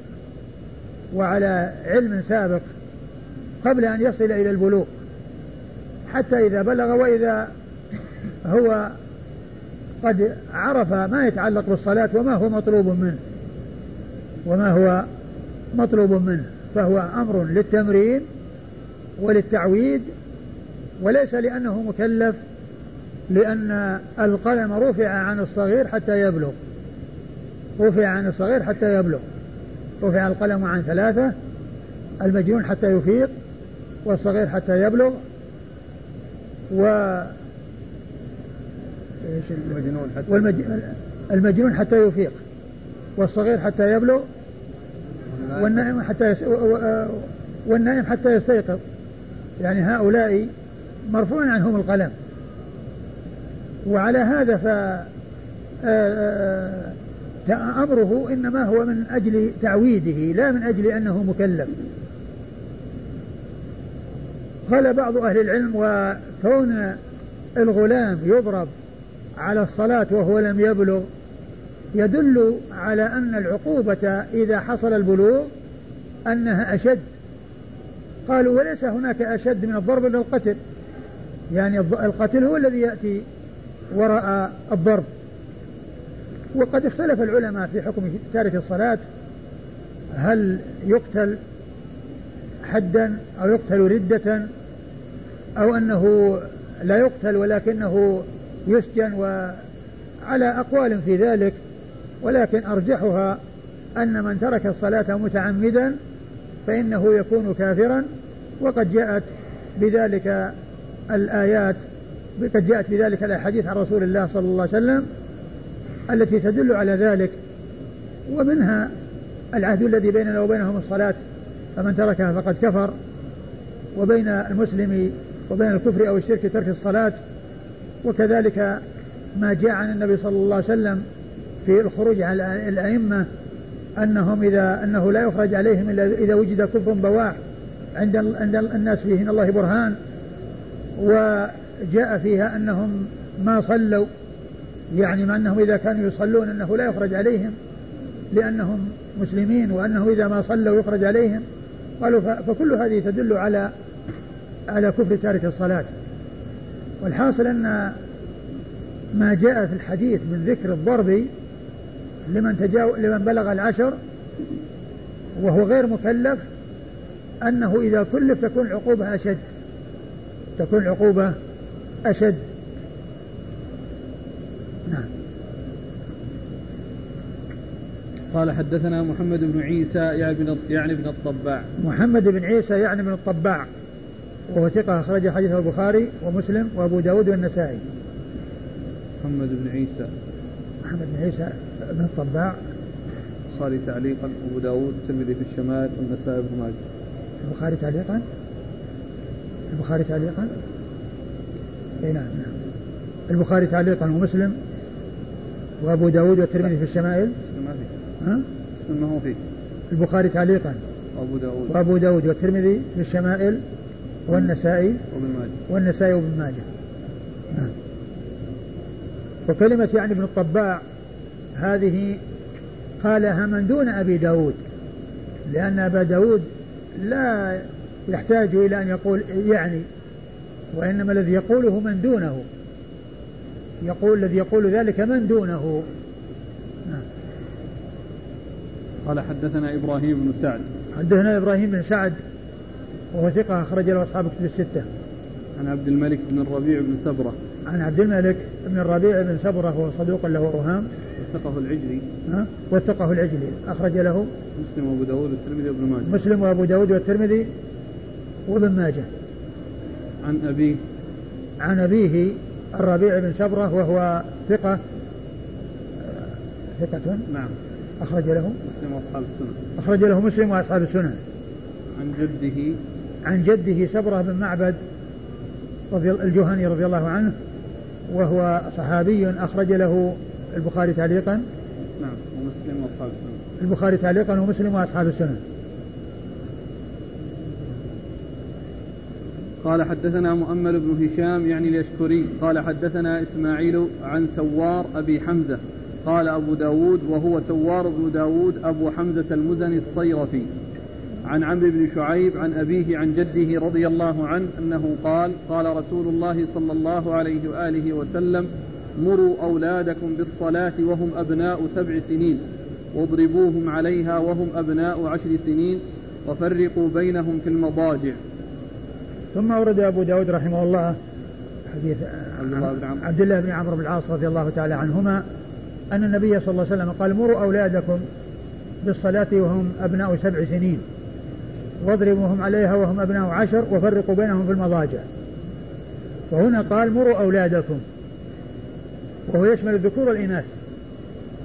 وعلى علم سابق قبل أن يصل إلى البلوغ، حتى إذا بلغ وإذا هو قد عرف ما يتعلق بالصلاة وما هو مطلوب منه وما هو مطلوب منه فهو أمر للتمرين وللتعويد، وليس لأنه مكلف، لأن القلم رفع عن الصغير حتى يبلغ، رفع عن الصغير حتى يبلغ، رفع القلم عن ثلاثة: المجنون حتى يفيق، والصغير حتى يبلغ، و المجنون حتى والمج... المجنون حتى يفيق، والصغير حتى يبلغ، والنائم حتى يس... والنائم حتى يستيقظ، يعني هؤلاء مرفوع عنهم القلم. وعلى هذا فأمره إنما هو من أجل تعويده لا من أجل أنه مكلف. قال بعض أهل العلم: وكون الغلام يضرب على الصلاة وهو لم يبلغ يدل على أن العقوبة إذا حصل البلوغ أنها أشد. قالوا: وليس هناك أشد من الضرب إلا القتل، يعني القتل هو الذي يأتي وراء الضرب. وقد اختلف العلماء في حكم تارك الصلاة، هل يقتل حدا أو يقتل ردة، أو أنه لا يقتل ولكنه يسجن، وعلى أقوال في ذلك، ولكن أرجحها أن من ترك الصلاة متعمدا فإنه يكون كافرا، وقد جاءت بذلك الآيات، قد جاءت بذلك الأحاديث عن رسول الله صلى الله عليه وسلم التي تدل على ذلك، ومنها العهد الذي بيننا وبينهم الصلاة فمن تركها فقد كفر، وبين المسلم وبين الكفر أو الشرك ترك الصلاة. وكذلك ما جاء عن النبي صلى الله عليه وسلم في الخروج على الأئمة أنهم إذا أنه لا يخرج عليهم إلا إذا وجد كفر بواح عند عند الناس فيه إن الله برهان. وجاء فيها أنهم ما صلوا، يعني ما أنهم إذا كانوا يصلون أنه لا يخرج عليهم لأنهم مسلمين، وأنه إذا ما صلوا يخرج عليهم. قالوا: فكل هذه تدل على على كفر تارك الصلاة. والحاصل أن ما جاء في الحديث من ذكر الضرب لمن تجاو... لمن بلغ العشر وهو غير مكلف أنه إذا كلف تكون عقوبة أشد، تكون عقوبة أشد. نعم. قال حدثنا محمد بن عيسى يعني بن الطباع. محمد بن عيسى يعني بن الطباع وهو ثقة أخرج حديثه البخاري ومسلم وأبو داود والنسائي. محمد بن عيسى محمد بن عيسى بن الطباع البخاري تعليقا أبو داود الترمذي في الشمال والنسائي بن ماجه. البخاري تعليقا البخاري تعليقا اي نعم البخاري تعليقا ومسلم وأبو داود والترمذي في الشمائل. ها؟ ما هو فيه البخاري تعليقا وأبو داود وأبو داود والترمذي في الشمائل والنسائي والنسائي وابن ماجه. وكلمة يعني ابن الطباع هذه قالها من دون أبي داود لأن أبا داود لا يحتاج إلى أن يقول يعني وإنما الذي يقوله من دونه يقول الذي يقول ذلك من دونه. قال حدثنا إبراهيم بن سعد حدثنا إبراهيم بن سعد وهو ثقة أخرج له أصحاب الكتب الستة. عن عبد الملك بن الربيع بن سبرة عن عبد الملك بن الربيع بن سبرة هو صدوق له أوهام وثقه العجلي ها وثقه العجلي أخرج له مسلم وأبو داود والترمذي وابن ماجه مسلم وأبو داود والترمذي وابن ماجه. عن أبيه عن أبيه الربيع بن سبرة وهو ثقة ثقة نعم أخرج له مسلم وأصحاب السنن أخرج له مسلم وأصحاب السنن. عن جده عن جده سبرة بن معبد الجهني رضي الله عنه وهو صحابي أخرج له البخاري تعليقا نعم ومسلم وأصحاب السنن البخاري تعليقا ومسلم وأصحاب السنن. قال حدثنا مؤمل بن هشام يعني اليشكري قال حدثنا إسماعيل عن سوار أبي حمزة قال أبو داود وهو سوار بن داود أبو حمزة المزني الصيرفي عن عمرو بن شعيب عن أبيه عن جده رضي الله عنه أنه قال قال رسول الله صلى الله عليه وآله وسلم مروا أولادكم بالصلاة وهم أبناء سبع سنين واضربوهم عليها وهم أبناء عشر سنين وفرقوا بينهم في المضاجع. ثم ورد أبو داود رحمه الله حديث عبد الله بن عمرو بن العاص رضي الله تعالى عنهما أن النبي صلى الله عليه وسلم قال مروا أولادكم بالصلاة وهم أبناء سبع سنين واضربوهم عليها وهم أبناء عشر وفرقوا بينهم في المضاجع. وهنا قال مروا أولادكم وهو يشمل الذكور والإناث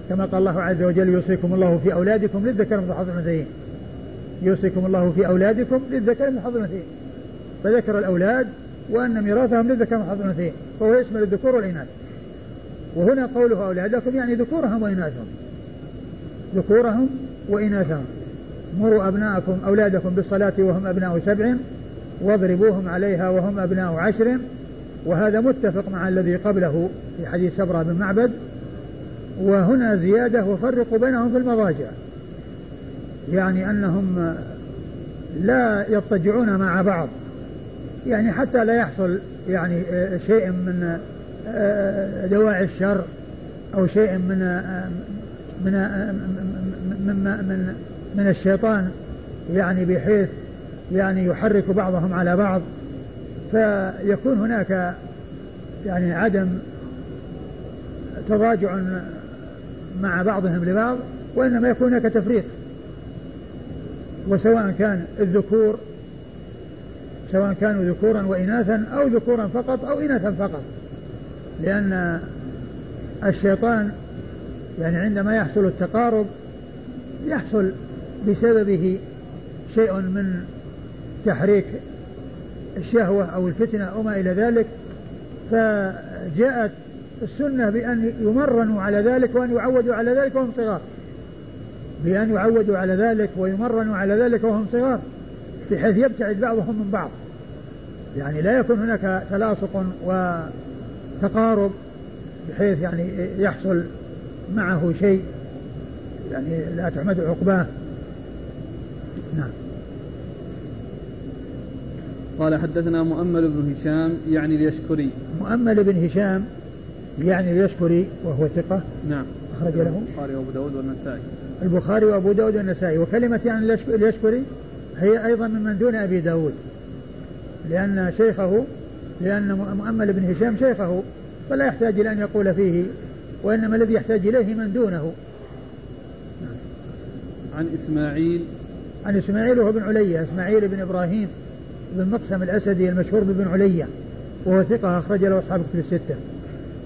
كما قال الله عز وجل يوصيكم الله في أولادكم للذكر مثل حظ الأنثيين يوصيكم الله في أولادكم للذكر مثل حظ الأنثيين فذكر الأولاد وأن ميراثهم للذكر مثل حظ الأنثيين فهو يشمل الذكور والإناث. وهنا قوله أولادكم يعني ذكورهم وإناثهم ذكورهم وإناثهم مروا أبناءكم أولادكم بالصلاة وهم أبناء سبع واضربوهم عليها وهم أبناء عشر. وهذا متفق مع الذي قبله في حديث سبرة بن معبد. وهنا زيادة وفرقوا بينهم في المضاجع يعني أنهم لا يضطجعون مع بعض يعني حتى لا يحصل يعني شيء من دواعي الشر أو شيء من من من, من من الشيطان يعني بحيث يعني يحرك بعضهم على بعض فيكون هناك يعني عدم تراجع مع بعضهم لبعض وإنما يكون هناك تفريق. وسواء كان الذكور سواء كانوا ذكورا وإناثا أو ذكورا فقط أو إناثا فقط لأن الشيطان يعني عندما يحصل التقارب يحصل بسببه شيء من تحريك الشهوة أو الفتنة أو ما إلى ذلك فجاءت السنة بأن يمرنوا على ذلك وأن يعودوا على ذلك وهم صغار بأن يعودوا على ذلك ويمرنوا على ذلك وهم صغار بحيث يبتعد بعضهم من بعض يعني لا يكون هناك تلاصق وتقارب بحيث يعني يحصل معه شيء يعني لا تعمد عقباه. نعم. قال حدثنا مؤمل بن هشام يعني اليشكري مؤمل بن هشام يعني اليشكري وهو ثقة نعم أخرج له البخاري وأبو داود والنسائي البخاري وأبو داود والنسائي. وكلمة يعني اليشكري هي أيضا ممن دون أبي داود لأن شيخه لأن مؤمل بن هشام شيخه فلا يحتاج إلى أن يقول فيه وإنما الذي يحتاج إليه من دونه. عن إسماعيل عن إسماعيل وهو بن علية إسماعيل بن إبراهيم بن مقسم الأسدي المشهور بابن علية وهو ثقة أخرج له أصحاب الكتب الستة.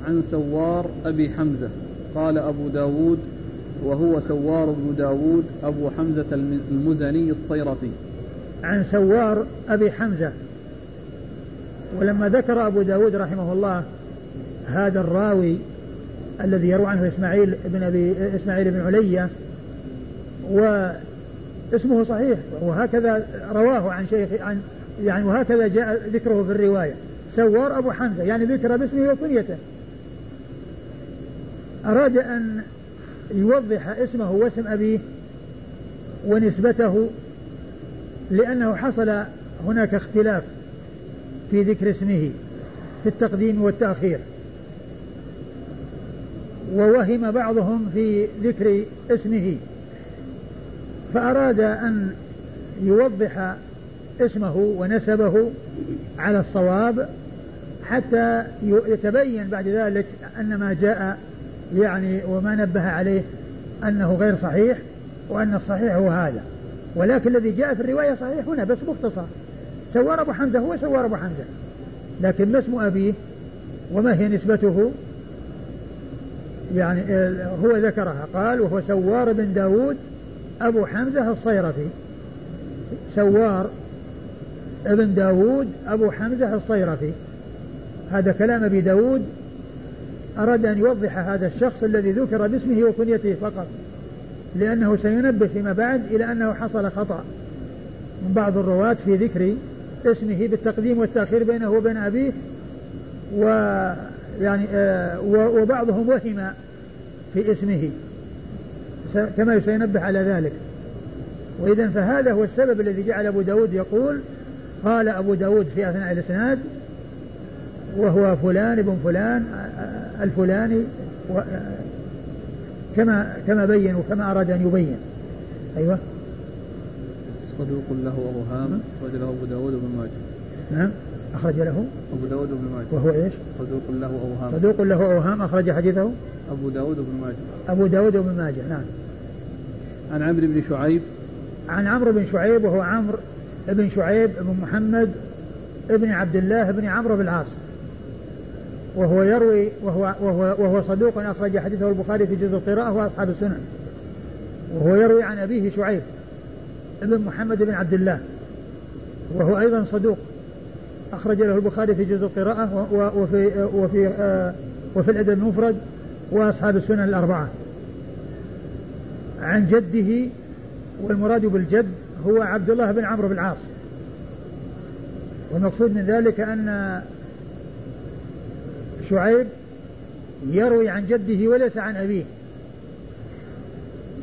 عن سوار أبي حمزة قال أبو داود وهو سوار بن داود أبو حمزة المزني الصيرفي. عن سوار أبي حمزة، ولما ذكر أبو داود رحمه الله هذا الراوي الذي يروى عنه إسماعيل بن أبي إسماعيل بن علية واسمه صحيح وهكذا رواه عن شيخ عن يعني وهكذا جاء ذكره في الرواية سوار أبو حمزة يعني ذكر باسمه وكنيته. أراد أن يوضح اسمه واسم أبيه ونسبته لأنه حصل هناك اختلاف في ذكر اسمه في التقديم والتأخير، ووهم بعضهم في ذكر اسمه فأراد أن يوضح اسمه ونسبه على الصواب حتى يتبين بعد ذلك أن ما جاء يعني وما نبه عليه أنه غير صحيح وأن الصحيح هو هذا، ولكن الذي جاء في الرواية صحيح هنا بس مختصر سوار أبو حمزة هو سوار أبو حمزة، لكن ما اسم أبيه وما هي نسبته يعني هو ذكرها قال وهو سوار بن داود أبو حمزة الصيرفي سوار ابن داود أبو حمزة الصيرفي. هذا كلام أبي داود أراد أن يوضح هذا الشخص الذي ذكر باسمه وكنيته فقط، لأنه سينبه فيما بعد إلى أنه حصل خطأ من بعض الرواة في ذكر اسمه بالتقديم والتأخير بينه وبين أبيه، ويعني وبعضهم وهم في اسمه كما سينبه على ذلك. وإذن فهذا هو السبب الذي جعل أبو داود يقول قال أبو داود في أثناء الإسناد وهو فلان ابن فلان الفلاني كما كما بين وكما أراد أن يبين. أيوة صدوق له ووهام أخرج له أبو داود بن ماجه. نعم أخرج له أبو داود بن ماجه وهو إيش صدوق له ووهام صدوق له ووهام أخرج حديثه أبو داود بن ماجه أبو داود بن ماجه. نعم. عن عمرو بن شعيب عن عمرو بن شعيب وهو عمرو بن شعيب بن محمد ابن عبد الله بن عمرو بن العاص وهو يروي وهو, وهو, وهو صدوق أخرج حديثه البخاري في جزء القراءة وأصحاب السنن، وهو يروي عن أبيه شعيب ابن محمد بن عبد الله وهو أيضا صدوق أخرج له البخاري في جزء القراءة وفي, وفي, وفي الأدب المفرد وأصحاب السنن الأربعة. عن جده، والمراد بالجد هو عبد الله بن عمرو بن العاص، والمقصود من ذلك أن شعيب يروي عن جده وليس عن أبيه،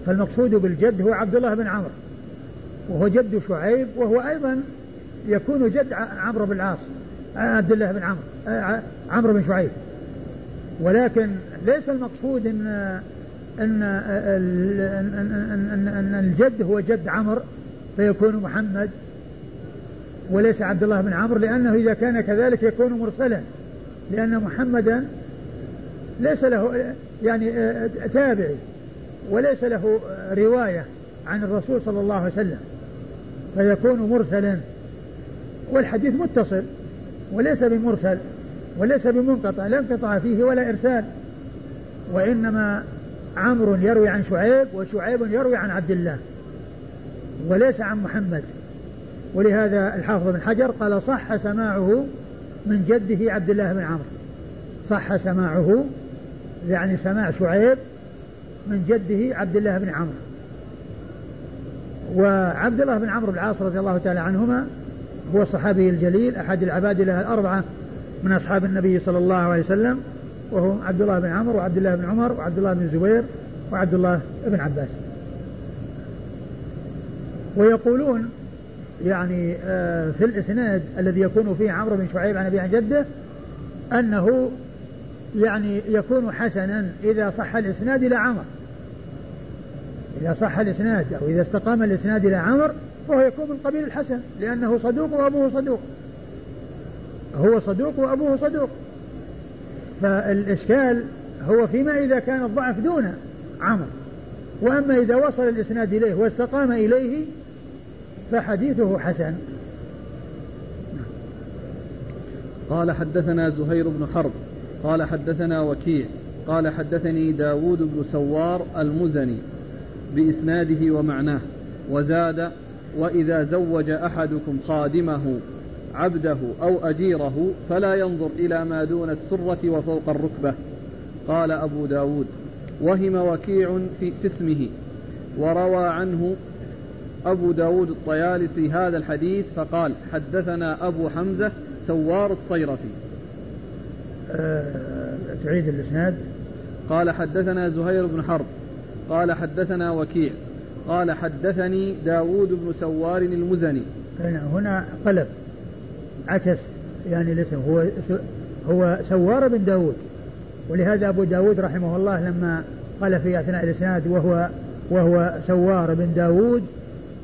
فالمقصود بالجد هو عبد الله بن عمرو وهو جد شعيب، وهو أيضا يكون جد عمرو بن العاص عبد الله بن عمرو عمرو بن شعيب، ولكن ليس المقصود أن أن, أن, أن الجد هو جد عمرو فيكون محمد وليس عبد الله بن عمرو، لأنه إذا كان كذلك يكون مرسلا، لأن محمدا ليس له يعني تابعي وليس له رواية عن الرسول صلى الله عليه وسلم فيكون مرسلا، والحديث متصل وليس بمرسل وليس بمنقطع لا انقطاع فيه ولا إرسال، وإنما عمرو يروي عن شعيب وشعيب يروي عن عبد الله وليس عن محمد. ولهذا الحافظ بن حجر قال صح سماعه من جده عبد الله بن عمرو، صح سماعه يعني سماع شعيب من جده عبد الله بن عمرو. وعبد الله بن عمرو بن العاص رضي الله تعالى عنهما هو الصحابي الجليل أحد العباد له الأربعة من أصحاب النبي صلى الله عليه وسلم، وهم عبد الله بن عمرو وعبد الله بن عمر وعبد الله بن زبير وعبد الله بن عباس. ويقولون يعني في الإسناد الذي يكون فيه عمرو بن شعيب عن أبي عن جده أنه يعني يكون حسنا إذا صح الإسناد إلى عمر، إذا صح الإسناد أو إذا استقام الإسناد إلى عمر فهو يكون من قبيل الحسن، لأنه صدوق وأبوه صدوق، هو صدوق وأبوه صدوق. فالإشكال هو فيما إذا كان الضعف دون عمر، وأما إذا وصل الإسناد إليه واستقام إليه فحديثه حسن. قال حدثنا زهير بن حرب قال حدثنا وكيع قال حدثني داود بن سوار المزني بإسناده ومعناه، وزاد: وإذا زوج أحدكم خادمه عبده أو أجيره فلا ينظر إلى ما دون السرة وفوق الركبة. قال أبو داود: وهم وكيع في اسمه. وروى عنه أبو داود الطيالسي هذا الحديث فقال: حدثنا أبو حمزة سوار الصيرفي. أه تعيد الإسناد. قال حدثنا زهير بن حرب قال حدثنا وكيع قال حدثني داود بن سوار المزني. هنا قلب عكس يعني الاسم، هو هو سوار بن داود، ولهذا أبو داود رحمه الله لما قال في أثناء الإسناد وهو وهو سوار بن داود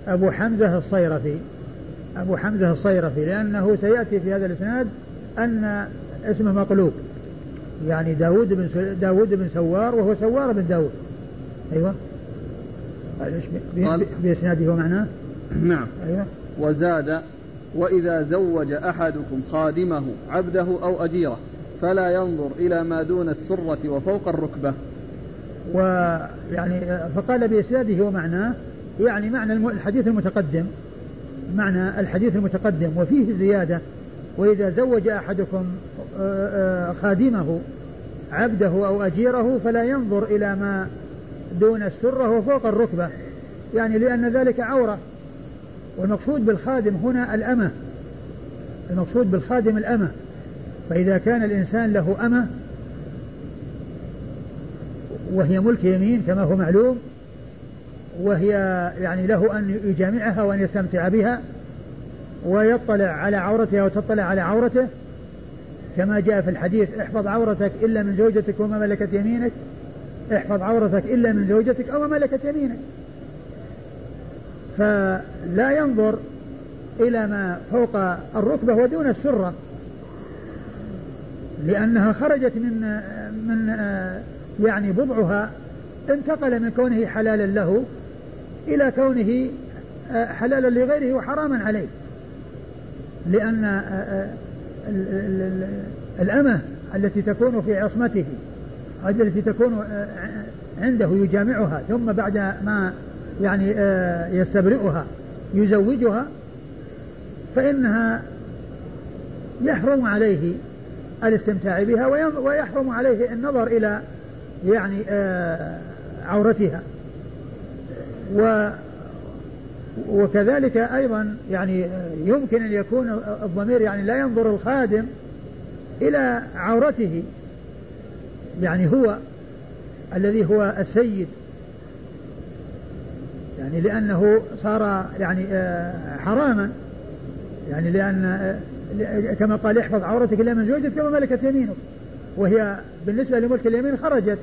أبو حمزة الصيرفي أبو حمزة الصيرفي لأنه سيأتي في هذا الإسناد أن اسمه مقلوب، يعني داود بن داود بن سوار وهو سوار بن داود. أيوة بإسناده ومعناه. نعم. أيوة. وزاد: وإذا زوج أحدكم خادمه عبده أو أجيره فلا ينظر إلى ما دون السرة وفوق الركبة. ويعني فقال بإسناده ومعناه، يعني معنى الحديث المتقدم، معنى الحديث المتقدم وفيه زيادة: وإذا زوج أحدكم خادمه عبده أو أجيره فلا ينظر إلى ما دون السرة وفوق الركبة، يعني لأن ذلك عورة. والمقصود بالخادم هنا الأمة، المقصود بالخادم الأمة، فإذا كان الإنسان له أمة وهي ملك يمين كما هو معلوم، وهي يعني له أن يجامعها وأن يستمتع بها ويطلع على عورتها وتطلع على عورته، كما جاء في الحديث: احفظ عورتك إلا من زوجتك وما ملكت يمينك، احفظ عورتك إلا من زوجتك أو ما ملكت يمينك. فلا ينظر إلى ما فوق الركبة ودون السرة، لأنها خرجت من من يعني بضعها، انتقل من كونه حلالا له إلى كونه حلالا لغيره وحراما عليه، لأن الأمة التي تكون في عصمته التي تكون عنده يجامعها ثم بعد ما يعني يستبرئها يزوجها، فإنها يحرم عليه الاستمتاع بها ويحرم عليه النظر إلى يعني عورتها. وكذلك أيضا يعني يمكن أن يكون الضمير يعني لا ينظر الخادم إلى عورته، يعني هو الذي هو السيد، يعني لأنه صار يعني حراما، يعني لأن كما قال: احفظ عورتك إلا من زوجتك وما ملكت يمينك، وهي بالنسبة لملك اليمين خرجت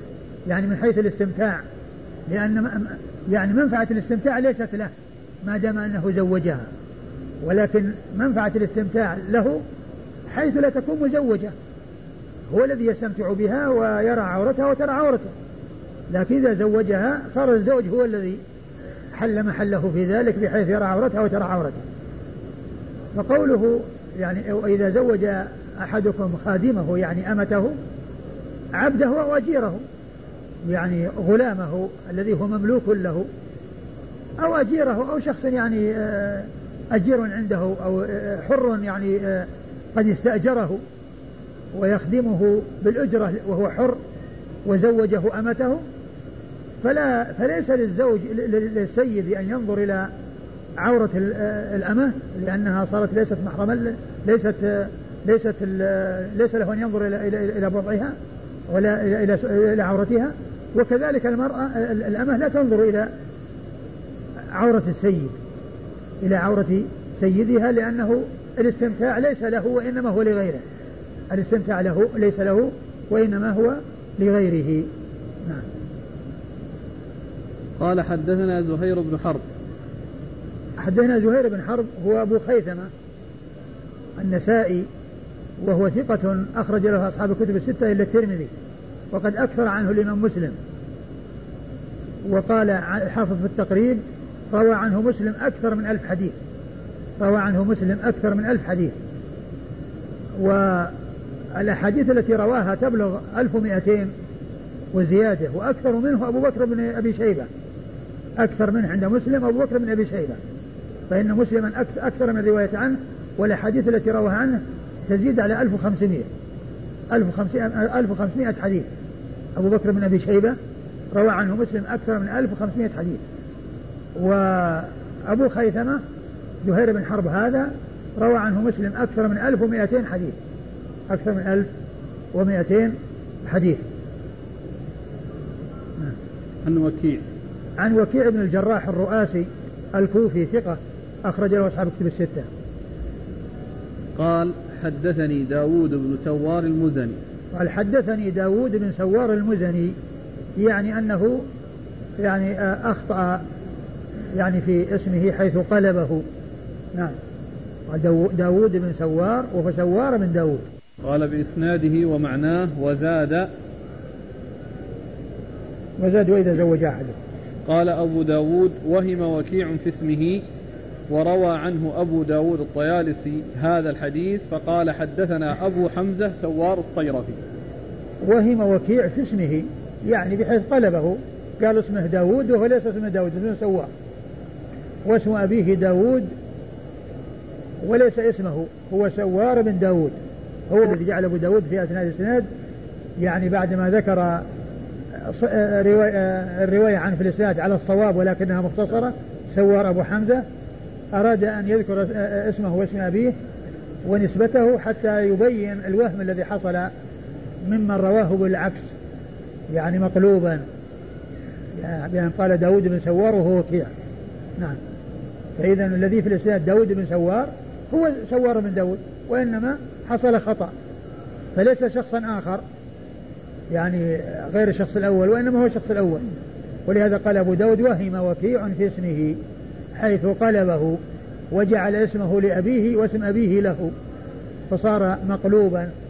يعني من حيث الاستمتاع، لأن يعني منفعة الاستمتاع ليست له ما دام أنه زوجها، ولكن منفعة الاستمتاع له حيث لا تكون مزوجة، هو الذي يستمتع بها ويرى عورتها وترى عورته، لكن إذا زوجها صار الزوج هو الذي حل محله في ذلك بحيث يرى عورتها وترى عورته. فقوله يعني: وإذا زوج أحدكم خادمه يعني أمته عبده وأجيره، يعني غلامه الذي هو مملوك له أو أجيره أو شخص يعني أجير عنده أو حر يعني قد استأجره ويخدمه بالأجرة وهو حر وزوجه أمته، فلا فليس للزوج للسيد أن ينظر إلى عورة الأمة، لأنها صارت ليست محرما، ليست ليست ليس له أن ينظر إلى إلى بضعها ولا إلى إلى عورتها. وكذلك المرأة الأمة لا تنظر إلى عورة السيد إلى عورة سيدها، لأنه الاستمتاع ليس له وإنما هو لغيره، الاستمتاع له ليس له وإنما هو لغيره. نعم. قال حدثنا زهير بن حرب حدثنا زهير بن حرب هو أبو خيثمة النسائي، وهو ثقة أخرج له أصحاب الكتب الستة إلا الترمذي، وقد أكثر عنه الإمام مسلم. وقال حافظ في التقريب روى عنه مسلم أكثر من ألف حديث روى عنه مسلم أكثر من ألف حديث والأحاديث التي رواها تبلغ ألف ومئتين وزيادة، وأكثر منه أبو بكر بن أبي شيبة، أكثر منه عند مسلم أبو بكر بن أبي شيبة، فإن مسلما أكثر من رواية عنه، والأحاديث التي رواها عنه تزيد على ألف وخمسمائة ألف وخمسمائة حديث. أبو بكر بن أبي شيبة روى عنه مسلم أكثر من ألف وخمسمائة حديث. وأبو خيثمة زهير بن حرب هذا روى عنه مسلم أكثر من ألف ومئتين حديث أكثر من ألف ومئتين حديث. عن وكيع عن وكيع بن الجراح الرؤاسي الكوفي ثقة أخرج له أصحاب كتب الستة. قال حدثني داود بن سوار المزني قال حدثني داود بن سوار المزني يعني أنه يعني أخطأ يعني في اسمه حيث قلبه. نعم. داود بن سوار وفسوار من داود. قال بإسناده ومعناه وزاد وزاد وإذا زوج أحده. قال أبو داود وهم وكيع في اسمه، وروى عنه أبو داود الطيالسي هذا الحديث فقال حدثنا أبو حمزة سوار الصيرفي. وهم وكيع في اسمه يعني بحيث قلبه، قال اسمه داود وهو ليس اسمه داود اسمه سوار، واسم أبيه داود وليس اسمه، هو سوار بن داود، هو الذي جعل أبو داود في أثناء الإسناد يعني بعدما ذكر الرواية عن في الإسناد على الصواب ولكنها مختصرة سوار أبو حمزة، أراد أن يذكر اسمه واسم أبيه ونسبته حتى يبين الوهم الذي حصل ممن رواه بالعكس يعني مقلوبا، يعني قال داود بن سوار وهو وكيع. نعم. فإذا الذي في الإسناد داود بن سوار هو سوار بن داود، وإنما حصل خطأ فليس شخصا آخر يعني غير الشخص الأول، وإنما هو الشخص الأول، ولهذا قال أبو داود وهم وكيع في اسمه حيث قلبه وجعل اسمه لأبيه واسم أبيه له فصار مقلوبا